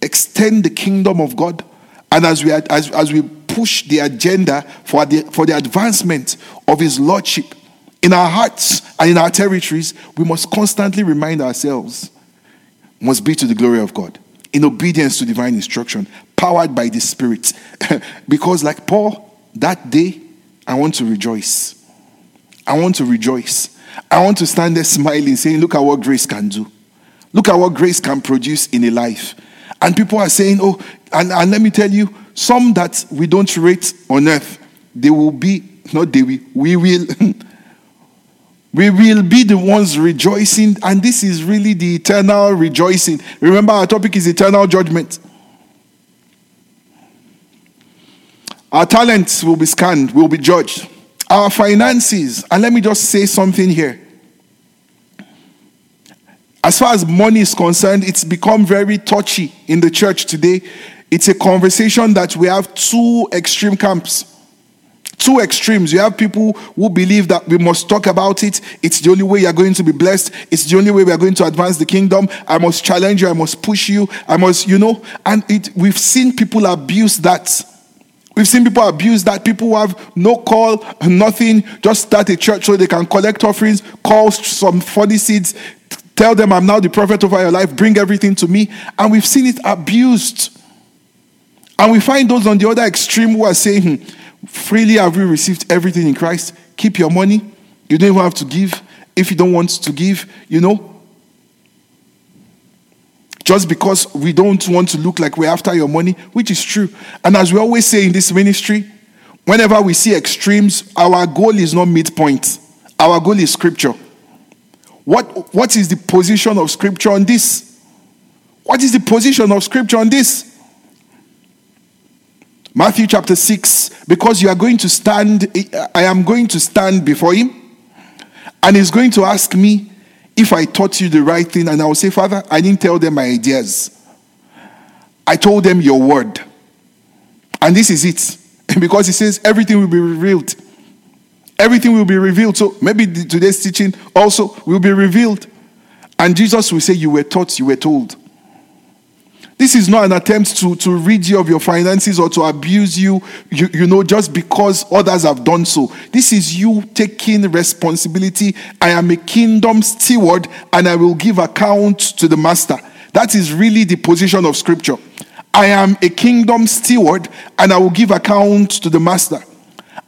extend the kingdom of God, and as we push the agenda for the advancement of his lordship in our hearts and in our territories, we must constantly remind ourselves, must be to the glory of God, in obedience to divine instruction, powered by the Spirit. Because like Paul, that day, I want to rejoice. I want to rejoice. I want to stand there smiling, saying, look at what grace can do. Look at what grace can produce in a life. And people are saying, oh, and let me tell you, some that we don't rate on earth, we will we will be the ones rejoicing, and this is really the eternal rejoicing. Remember, our topic is eternal judgment. Our talents will be scanned, will be judged. Our finances, and let me just say something here. As far as money is concerned, it's become very touchy in the church today. It's a conversation that we have two extreme camps. Two extremes. You have people who believe that we must talk about it. It's the only way you are going to be blessed. It's the only way we are going to advance the kingdom. I must challenge you. I must push you. I must, we've seen people abuse that. We've seen people abuse that. People who have no call, nothing, just start a church so they can collect offerings, call some funny seeds, tell them I'm now the prophet over your life, bring everything to me. And we've seen it abused. And we find those on the other extreme who are saying, freely have we received everything in Christ. Keep your money. You don't even have to give. If you don't want to give, Just because we don't want to look like we're after your money, which is true. And as we always say in this ministry, whenever we see extremes, our goal is not midpoint. Our goal is Scripture. What is the position of Scripture on this? What is the position of Scripture on this? Matthew chapter 6, because you are going to stand, I am going to stand before him, and he's going to ask me if I taught you the right thing, and I will say, Father, I didn't tell them my ideas. I told them your word. And this is it. Because he says everything will be revealed. Everything will be revealed. So maybe today's teaching also will be revealed. And Jesus will say, you were taught, you were told. This is not an attempt to rid you of your finances or to abuse you, just because others have done so. This is you taking responsibility. I am a kingdom steward, and I will give account to the master. That is really the position of Scripture. I am a kingdom steward, and I will give account to the master.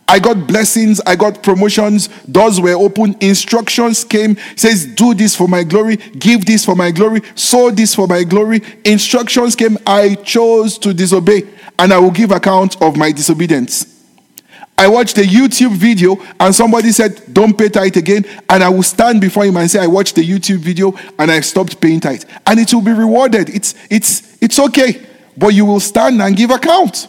I got blessings, I got promotions, doors were open, instructions came, says do this for my glory, give this for my glory, sow this for my glory. Instructions came, I chose to disobey, and I will give account of my disobedience. I watched a YouTube video and somebody said, don't pay tithe again, and I will stand before him and say, I watched the YouTube video and I stopped paying tithe. And it will be rewarded. It's okay, but you will stand and give account.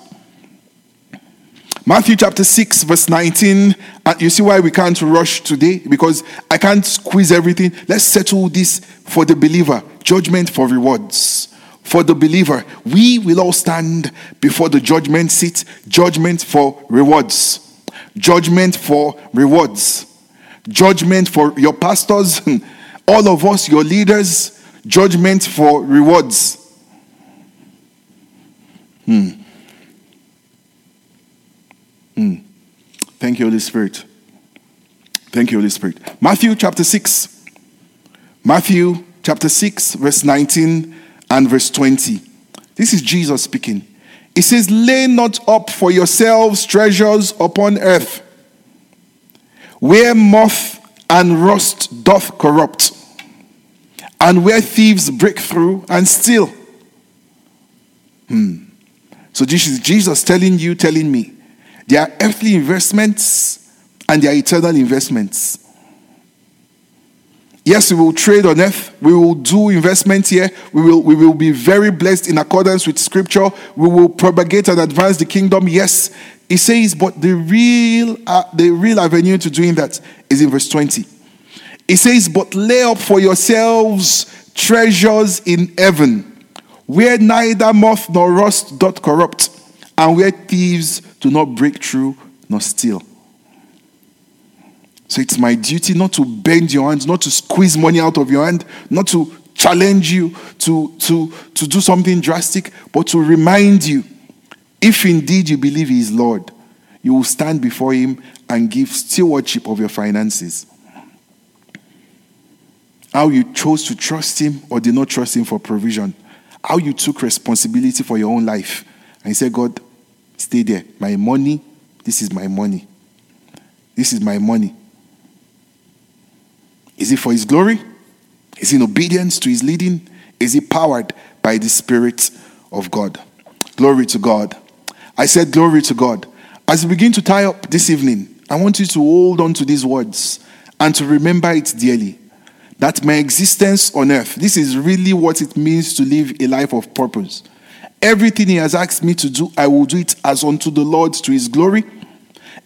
Matthew chapter 6 verse 19. And you see why we can't rush today? Because I can't squeeze everything. Let's settle this for the believer. Judgment for rewards. For the believer, we will all stand before the judgment seat. Judgment for rewards. Judgment for rewards. Judgment for your pastors, all of us, your leaders. Judgment for rewards. Thank you, Holy Spirit. Thank you, Holy Spirit. Matthew chapter 6. Matthew chapter 6, verse 19 and verse 20. This is Jesus speaking. He says, lay not up for yourselves treasures upon earth, where moth and rust doth corrupt, and where thieves break through and steal. So this is Jesus telling you, telling me, there are earthly investments and there are eternal investments. Yes, we will trade on earth. We will do investment here. We will be very blessed in accordance with scripture. We will propagate and advance the kingdom. Yes, he says, but the real avenue to doing that is in verse 20. He says, but lay up for yourselves treasures in heaven, where neither moth nor rust doth corrupt, and where thieves do not break through nor steal. So it's my duty not to bend your hands, not to squeeze money out of your hand, not to challenge you to do something drastic, but to remind you, if indeed you believe he is Lord, you will stand before him and give stewardship of your finances. How you chose to trust him or did not trust him for provision. How you took responsibility for your own life. And he said, God, stay there. My money, this is my money. This is my money. Is it for his glory? Is it in obedience to his leading? Is it powered by the Spirit of God? Glory to God. I said glory to God. As we begin to tie up this evening, I want you to hold on to these words and to remember it dearly. That my existence on earth, this is really what it means to live a life of purpose. Everything he has asked me to do, I will do it as unto the Lord to his glory.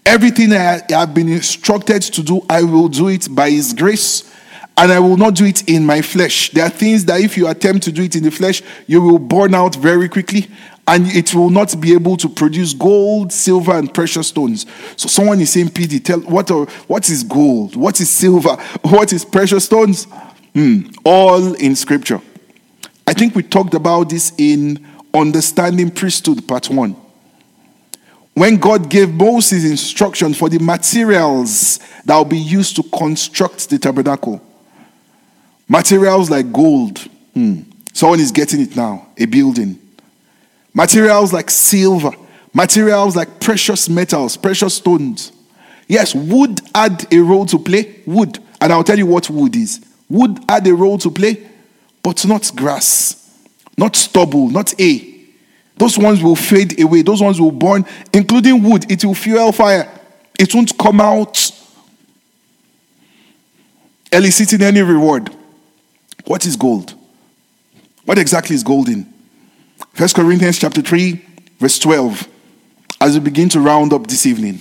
Everything I have been instructed to do, I will do it by his grace, and I will not do it in my flesh. There are things that if you attempt to do it in the flesh, you will burn out very quickly, and it will not be able to produce gold, silver, and precious stones. So someone is saying, PD, tell what is gold? What is silver? What is precious stones? All in scripture. I think we talked about this in Understanding Priesthood, part 1. When God gave Moses instruction for the materials that will be used to construct the tabernacle. Materials like gold. Someone is getting it now. A building. Materials like silver. Materials like precious metals, precious stones. Yes, wood had a role to play. Wood. And I'll tell you what wood is. Wood had a role to play, but not grass. Not stubble. Not hay. Those ones will fade away. Those ones will burn, including wood. It will fuel fire. It won't come out eliciting any reward. What is gold? What exactly is gold in? First Corinthians chapter 3, verse 12. As we begin to round up this evening.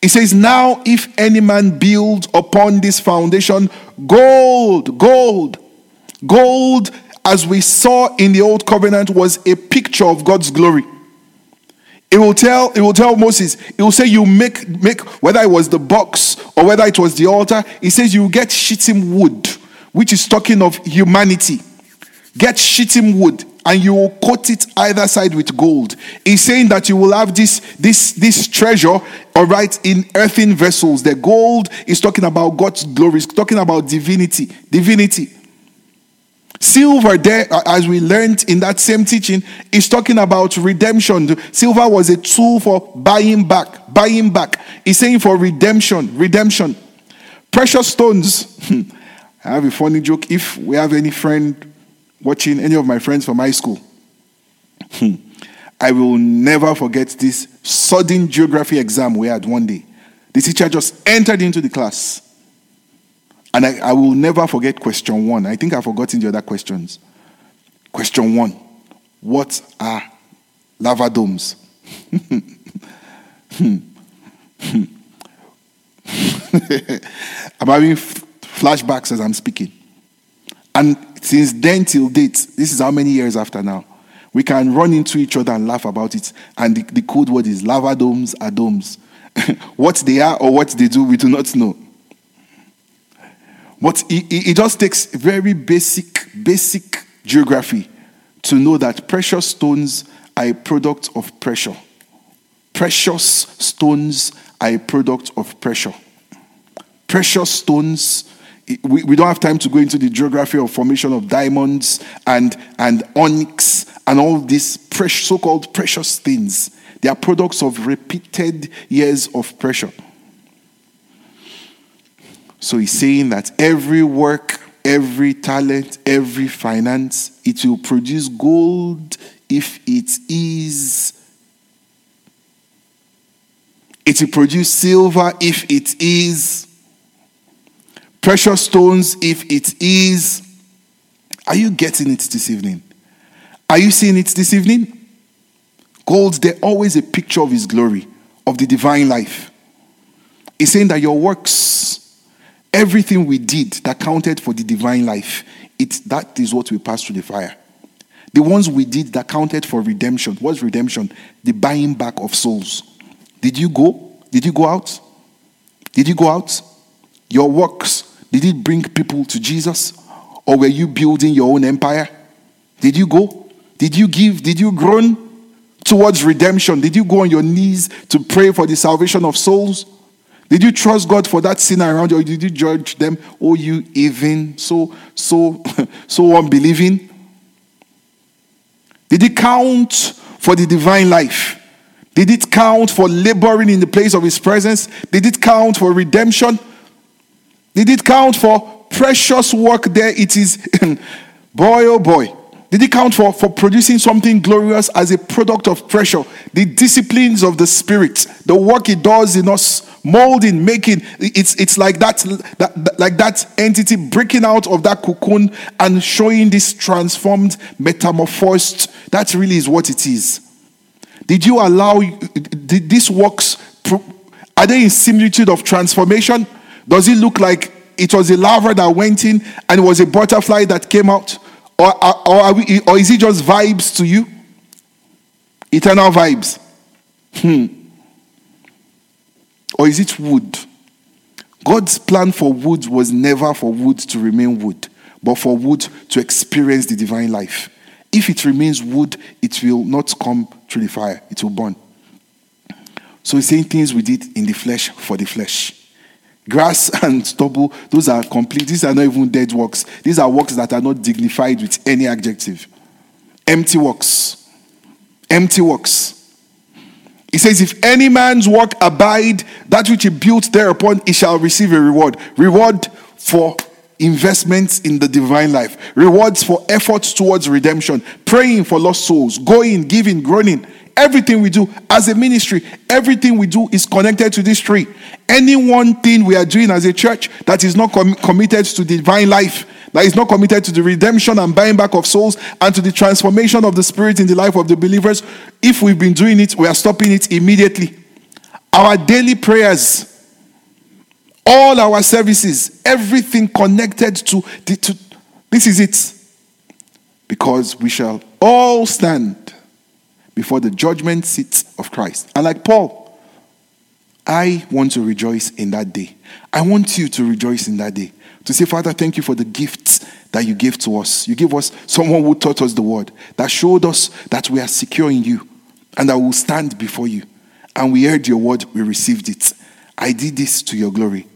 It says, now if any man build upon this foundation, gold, as we saw in the old covenant, was a picture of God's glory. It will tell Moses, it will say, you make whether it was the box or whether it was the altar, it says you get shittim wood, which is talking of humanity. Get shittim wood, and you will coat it either side with gold. He's saying that you will have this treasure, all right, in earthen vessels. The gold is talking about God's glory, it's talking about divinity. Silver there, as we learned in that same teaching, is talking about redemption. Silver was a tool for buying back. It's saying for redemption. Precious stones. I have a funny joke. If we have any friend watching, any of my friends from high school, I will never forget this sudden geography exam we had one day. The teacher just entered into the class. And I will never forget question 1. I think I've forgotten the other questions. Question 1. What are lava domes? I'm having flashbacks as I'm speaking. And since then till date, this is how many years after now, we can run into each other and laugh about it. And the code word is lava domes are domes. What they are or what they do, we do not know. But it just takes very basic geography to know that precious stones are a product of pressure. Precious stones are a product of pressure. Precious stones, we don't have time to go into the geography of formation of diamonds and onyx and all these so-called precious things. They are products of repeated years of pressure. So he's saying that every work, every talent, every finance, it will produce gold if it is. It will produce silver if it is. Precious stones if it is. Are you getting it this evening? Are you seeing it this evening? Gold, they're always a picture of his glory, of the divine life. He's saying that your works, everything we did that counted for the divine life, that is what we passed through the fire. The ones we did that counted for redemption. What's redemption? The buying back of souls. Did you go? Did you go out? Did you go out? Your works, did it bring people to Jesus? Or were you building your own empire? Did you go? Did you give? Did you groan towards redemption? Did you go on your knees to pray for the salvation of souls? Did you trust God for that sinner around you, or did you judge them? Oh, you even so unbelieving? Did it count for the divine life? Did it count for laboring in the place of his presence? Did it count for redemption? Did it count for precious work there? It is, boy, oh boy. Did it count for producing something glorious as a product of pressure? The disciplines of the Spirit, the work it does in us, molding, making, it's like that entity breaking out of that cocoon and showing this transformed, metamorphosed. That really is what it is. Did you allow, did these works, are they in similitude of transformation? Does it look like it was a larva that went in and it was a butterfly that came out? Or is it just vibes to you? Eternal vibes. Or is it wood? God's plan for wood was never for wood to remain wood, but for wood to experience the divine life. If it remains wood, it will not come through the fire. It will burn. So he's saying things we did in the flesh for the flesh. Grass and stubble, those are complete. These are not even dead works. These are works that are not dignified with any adjective. Empty works. Empty works. He says, if any man's work abide, that which he built thereupon, he shall receive a reward. Reward for investments in the divine life. Rewards for efforts towards redemption. Praying for lost souls. Going, giving, groaning. Everything we do as a ministry, everything we do is connected to this tree. Any one thing we are doing as a church that is not committed to the divine life, that is not committed to the redemption and buying back of souls and to the transformation of the Spirit in the life of the believers, if we've been doing it, we are stopping it immediately. Our daily prayers, all our services, everything connected to this is it. Because we shall all stand before the judgment seat of Christ. And like Paul, I want to rejoice in that day. I want you to rejoice in that day. To say, Father, thank you for the gifts that you gave to us. You gave us someone who taught us the word, that showed us that we are secure in you and that we will stand before you. And we heard your word, we received it. I did this to your glory.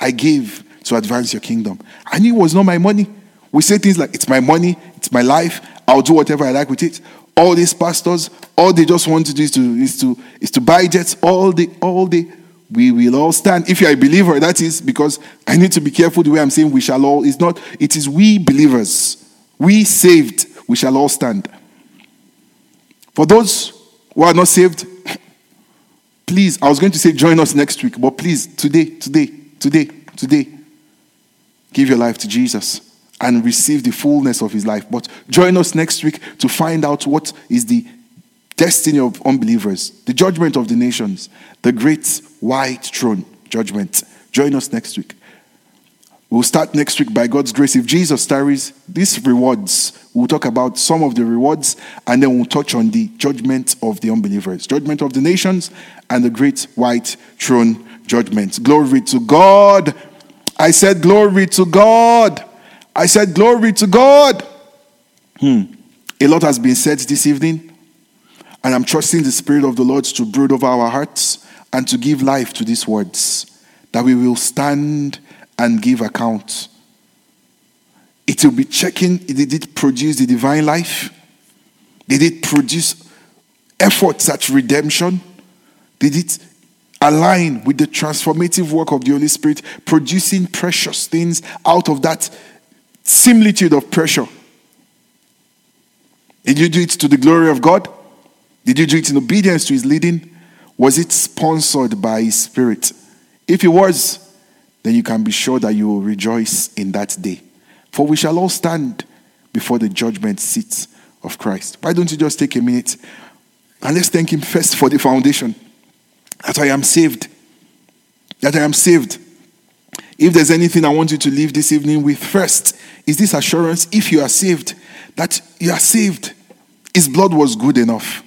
I gave to advance your kingdom. I knew it was not my money. We say things like, it's my money, it's my life, I'll do whatever I like with it. All these pastors, all they just want to do is to buy jets all day. We will all stand. If you're a believer, that is, because I need to be careful the way I'm saying we shall all. It's not, it is we believers. We saved, we shall all stand. For those who are not saved, please, I was going to say join us next week, but please, today, give your life to Jesus and receive the fullness of his life. But join us next week to find out what is the destiny of unbelievers, the judgment of the nations, the great white throne judgment. Join us next week. We'll start next week by God's grace. If Jesus tarries, these rewards, we'll talk about some of the rewards, and then we'll touch on the judgment of the unbelievers, judgment of the nations, and the great white throne judgment. Glory to God. I said glory to God. I said glory to God. A lot has been said this evening, and I'm trusting the Spirit of the Lord to brood over our hearts and to give life to these words, that we will stand and give account. It will be checking, did it produce the divine life? Did it produce efforts at redemption? Did it align with the transformative work of the Holy Spirit, producing precious things out of that similitude of pressure? Did you do it to the glory of God? Did you do it in obedience to his leading? Was it sponsored by his Spirit? If it was, then you can be sure that you will rejoice in that day. For we shall all stand before the judgment seat of Christ. Why don't you just take a minute and let's thank him first for the foundation. That I am saved. That I am saved. If there's anything I want you to leave this evening with first, is this assurance, if you are saved, that you are saved. His blood was good enough.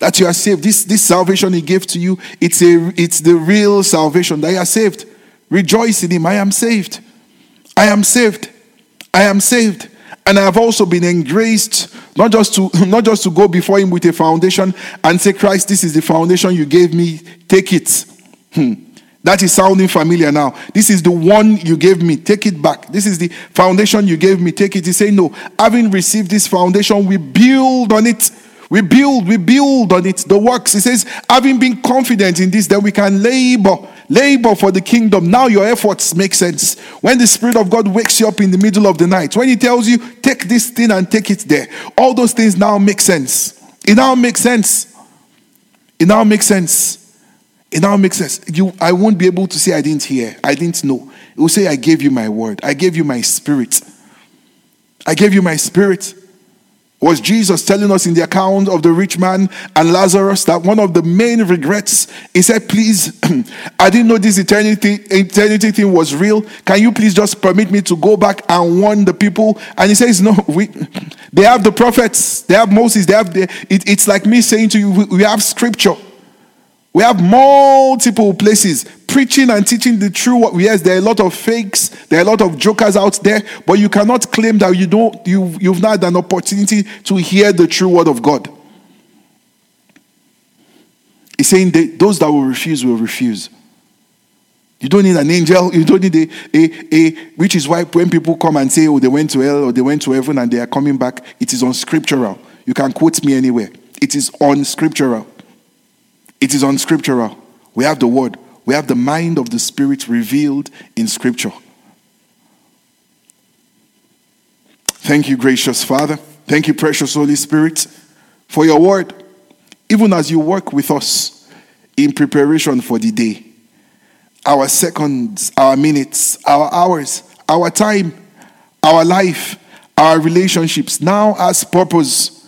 That you are saved. This salvation he gave to you, it's the real salvation that you are saved. Rejoice in him. I am saved. I am saved. I am saved. And I have also been engraced, not just to go before him with a foundation and say, Christ, this is the foundation you gave me. Take it. That is sounding familiar now. This is the one you gave me. Take it back. This is the foundation you gave me. Take it. He said, no, having received this foundation, we build on it. We build on it. The works. He says, having been confident in this, then we can labor for the kingdom. Now your efforts make sense. When the Spirit of God wakes you up in the middle of the night, when he tells you, take this thing and take it there, all those things now make sense. It now makes sense. It now makes sense. It now makes sense. I won't be able to say I didn't hear. I didn't know. It will say, I gave you my word. I gave you my Spirit. I gave you my Spirit. Was Jesus telling us in the account of the rich man and Lazarus that one of the main regrets, he said, please, I didn't know this eternity thing was real. Can you please just permit me to go back and warn the people? And he says, no, they have the prophets, they have Moses, it's like me saying to you, we have scripture. We have multiple places preaching and teaching the true. Yes, there are a lot of fakes, there are a lot of jokers out there, but you cannot claim that you've not had an opportunity to hear the true word of God. He's saying that those that will refuse. You don't need an angel. You don't need a which is why when people come and say, oh, they went to hell or they went to heaven and they are coming back, it is unscriptural. You can quote me anywhere. It is unscriptural. It is unscriptural. We have the word. We have the mind of the Spirit revealed in scripture. Thank you, gracious Father. Thank you, precious Holy Spirit, for your word. Even as you work with us in preparation for the day, our seconds, our minutes, our hours, our time, our life, our relationships now as purpose.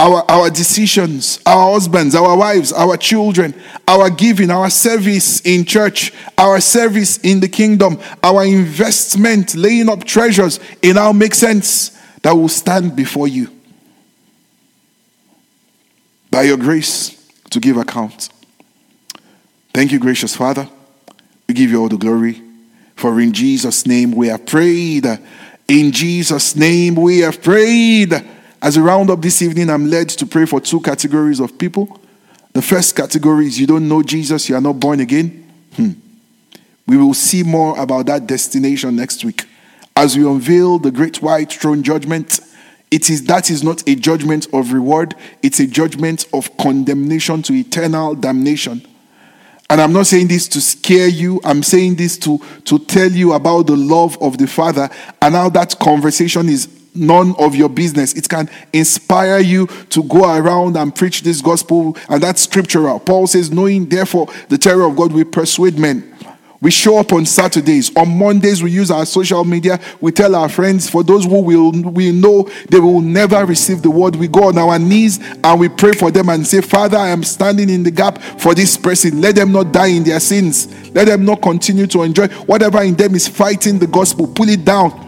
Our decisions, our husbands, our wives, our children, our giving, our service in church, our service in the kingdom, our investment, laying up treasures, it now makes sense that will stand before you. By your grace to give account. Thank you, gracious Father. We give you all the glory. For in Jesus' name we have prayed. In Jesus' name we have prayed. As a roundup this evening, I'm led to pray for two categories of people. The first category is you don't know Jesus, you are not born again. We will see more about that destination next week. As we unveil the great white throne judgment, that is not a judgment of reward, it's a judgment of condemnation to eternal damnation. And I'm not saying this to scare you. I'm saying this to tell you about the love of the Father and how that conversation is none of your business. It can inspire you to go around and preach this gospel, and that's scriptural. Paul says, knowing therefore the terror of God, we persuade men. We show up on Saturdays. On Mondays, we use our social media. We tell our friends, for those who we know they will never receive the word. We go on our knees and we pray for them and say, Father, I am standing in the gap for this person. Let them not die in their sins. Let them not continue to enjoy. Whatever in them is fighting the gospel, pull it down.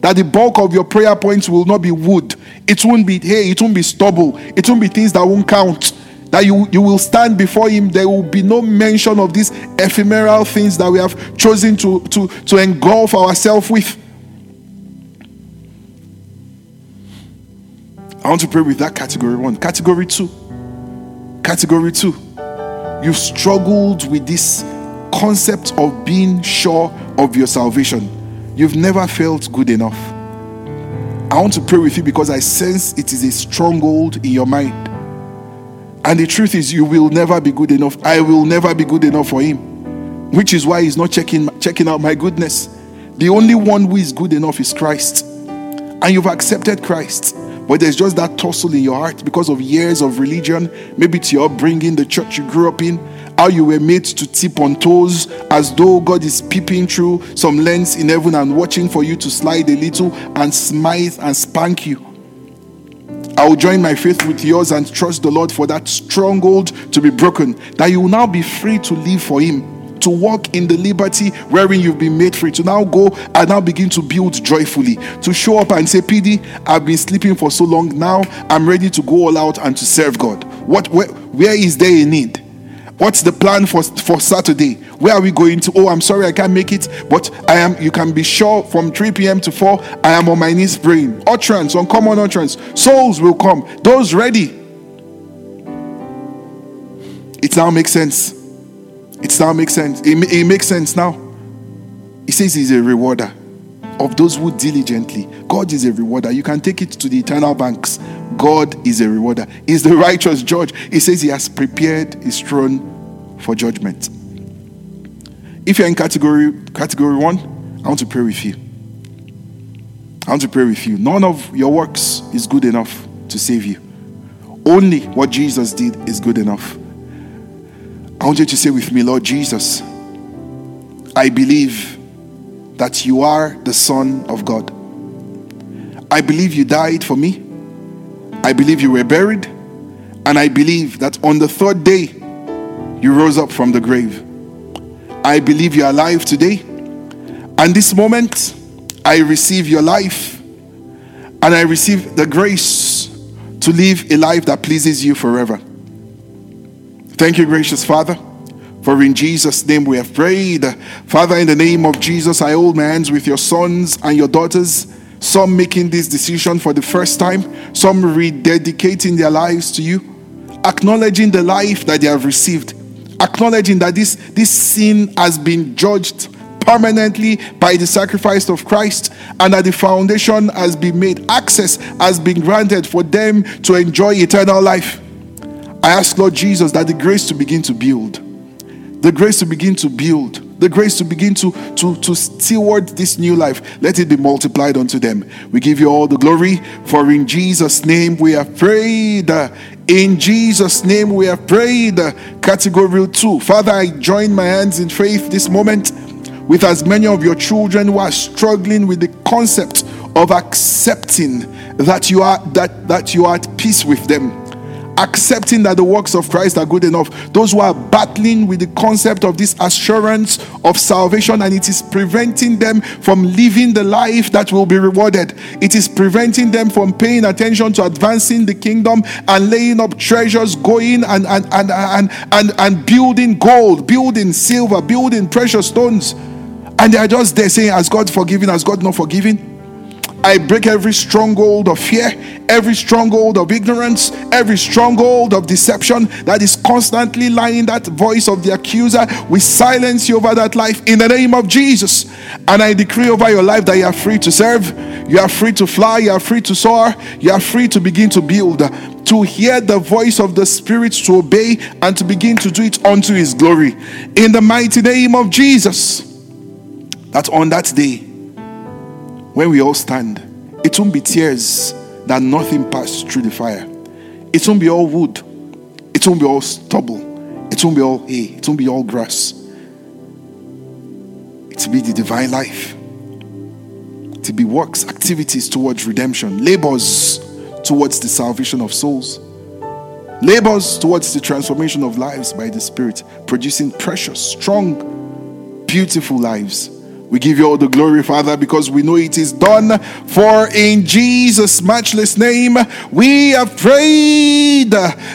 That the bulk of your prayer points will not be wood. It won't be hay. It won't be stubble. It won't be things that won't count. That you will stand before him. There will be no mention of these ephemeral things that we have chosen to engulf ourselves with. I want to pray with that category one. Category two. You've struggled with this concept of being sure of your salvation. You've never felt good enough. I want to pray with you because I sense it is a stronghold in your mind. And the truth is, you will never be good enough. I will never be good enough for him. Which is why he's not checking out my goodness. The only one who is good enough is Christ. And you've accepted Christ. But there's just that tussle in your heart because of years of religion. Maybe it's your upbringing, the church you grew up in. How you were made to tip on toes as though God is peeping through some lens in heaven and watching for you to slide a little and smite and spank you. I will join my faith with yours and trust the Lord for that stronghold to be broken. That you will now be free to live for him. To walk in the liberty wherein you've been made free. To now go and now begin to build joyfully. To show up and say, PD, I've been sleeping for so long. Now I'm ready to go all out and to serve God. Where is there a need? What's the plan for Saturday? Where are we going to? Oh, I'm sorry, I can't make it. But you can be sure from 3 p.m. to 4, I am on my knees praying. Utterance, uncommon utterance. Souls will come. Those ready. It now makes sense. It makes sense now. He says he's a rewarder of those who diligently. God is a rewarder. You can take it to the eternal banks. God is a rewarder. He's the righteous judge. He says he has prepared his throne for judgment. If you're in category one, I want to pray with you. None of your works is good enough to save you. Only what Jesus did is good enough. I want you to say with me, Lord Jesus, I believe that you are the Son of God. I believe you died for me. I believe you were buried, and I believe that on the third day you rose up from the grave. I believe you are alive today, and this moment I receive your life, and I receive the grace to live a life that pleases you forever. Thank you, gracious Father. For in Jesus' name we have prayed. Father, in the name of Jesus, I hold my hands with your sons and your daughters. Some making this decision for the first time. Some rededicating their lives to you. Acknowledging the life that they have received. Acknowledging that this sin has been judged permanently by the sacrifice of Christ. And that the foundation has been made. Access has been granted for them to enjoy eternal life. I ask, Lord Jesus, that the grace to begin to build. The grace to begin to steward this new life. Let it be multiplied unto them. We give you all the glory, for in Jesus' name we have prayed. In Jesus' name we have prayed. Category 2. Father, I join my hands in faith this moment with as many of your children who are struggling with the concept of accepting that you are that you are at peace with them. Accepting that the works of Christ are good enough. Those who are battling with the concept of this assurance of salvation, and it is preventing them from living the life that will be rewarded. It is preventing them from paying attention to advancing the kingdom and laying up treasures, going and building gold, building silver, building precious stones. And they are just there saying, has God forgiven? Has God not forgiven? I break every stronghold of fear, every stronghold of ignorance, every stronghold of deception that is constantly lying, that voice of the accuser. We silence you over that life in the name of Jesus. And I decree over your life that you are free to serve, you are free to fly, you are free to soar, you are free to begin to build, to hear the voice of the Spirit, to obey, and to begin to do it unto his glory. In the mighty name of Jesus, that on that day, when we all stand, it won't be tears that nothing passed through the fire. It won't be all wood. It won't be all stubble. It won't be all hay. It won't be all grass. to be the divine life, to be works, activities towards redemption, labors towards the salvation of souls, labors towards the transformation of lives by the Spirit, producing precious, strong, beautiful lives. We give you all the glory, Father, because we know it is done. For in Jesus' matchless name, we have prayed.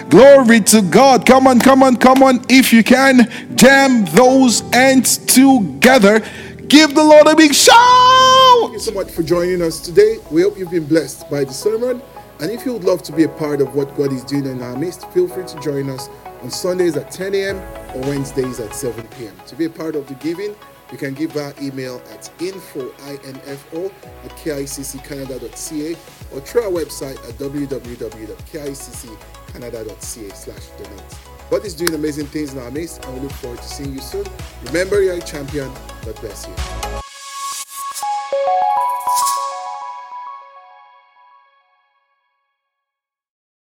Glory to God. Come on, come on, come on. If you can, jam those ends together. Give the Lord a big shout. Thank you so much for joining us today. We hope you've been blessed by the sermon. And if you would love to be a part of what God is doing in our midst, feel free to join us on Sundays at 10 a.m. or Wednesdays at 7 p.m. To be a part of the giving, you can give our email at info@kicccanada.ca or through our website at www.kicccanada.ca/donate. God is doing amazing things in our midst, and we look forward to seeing you soon. Remember, you're a champion. God bless you.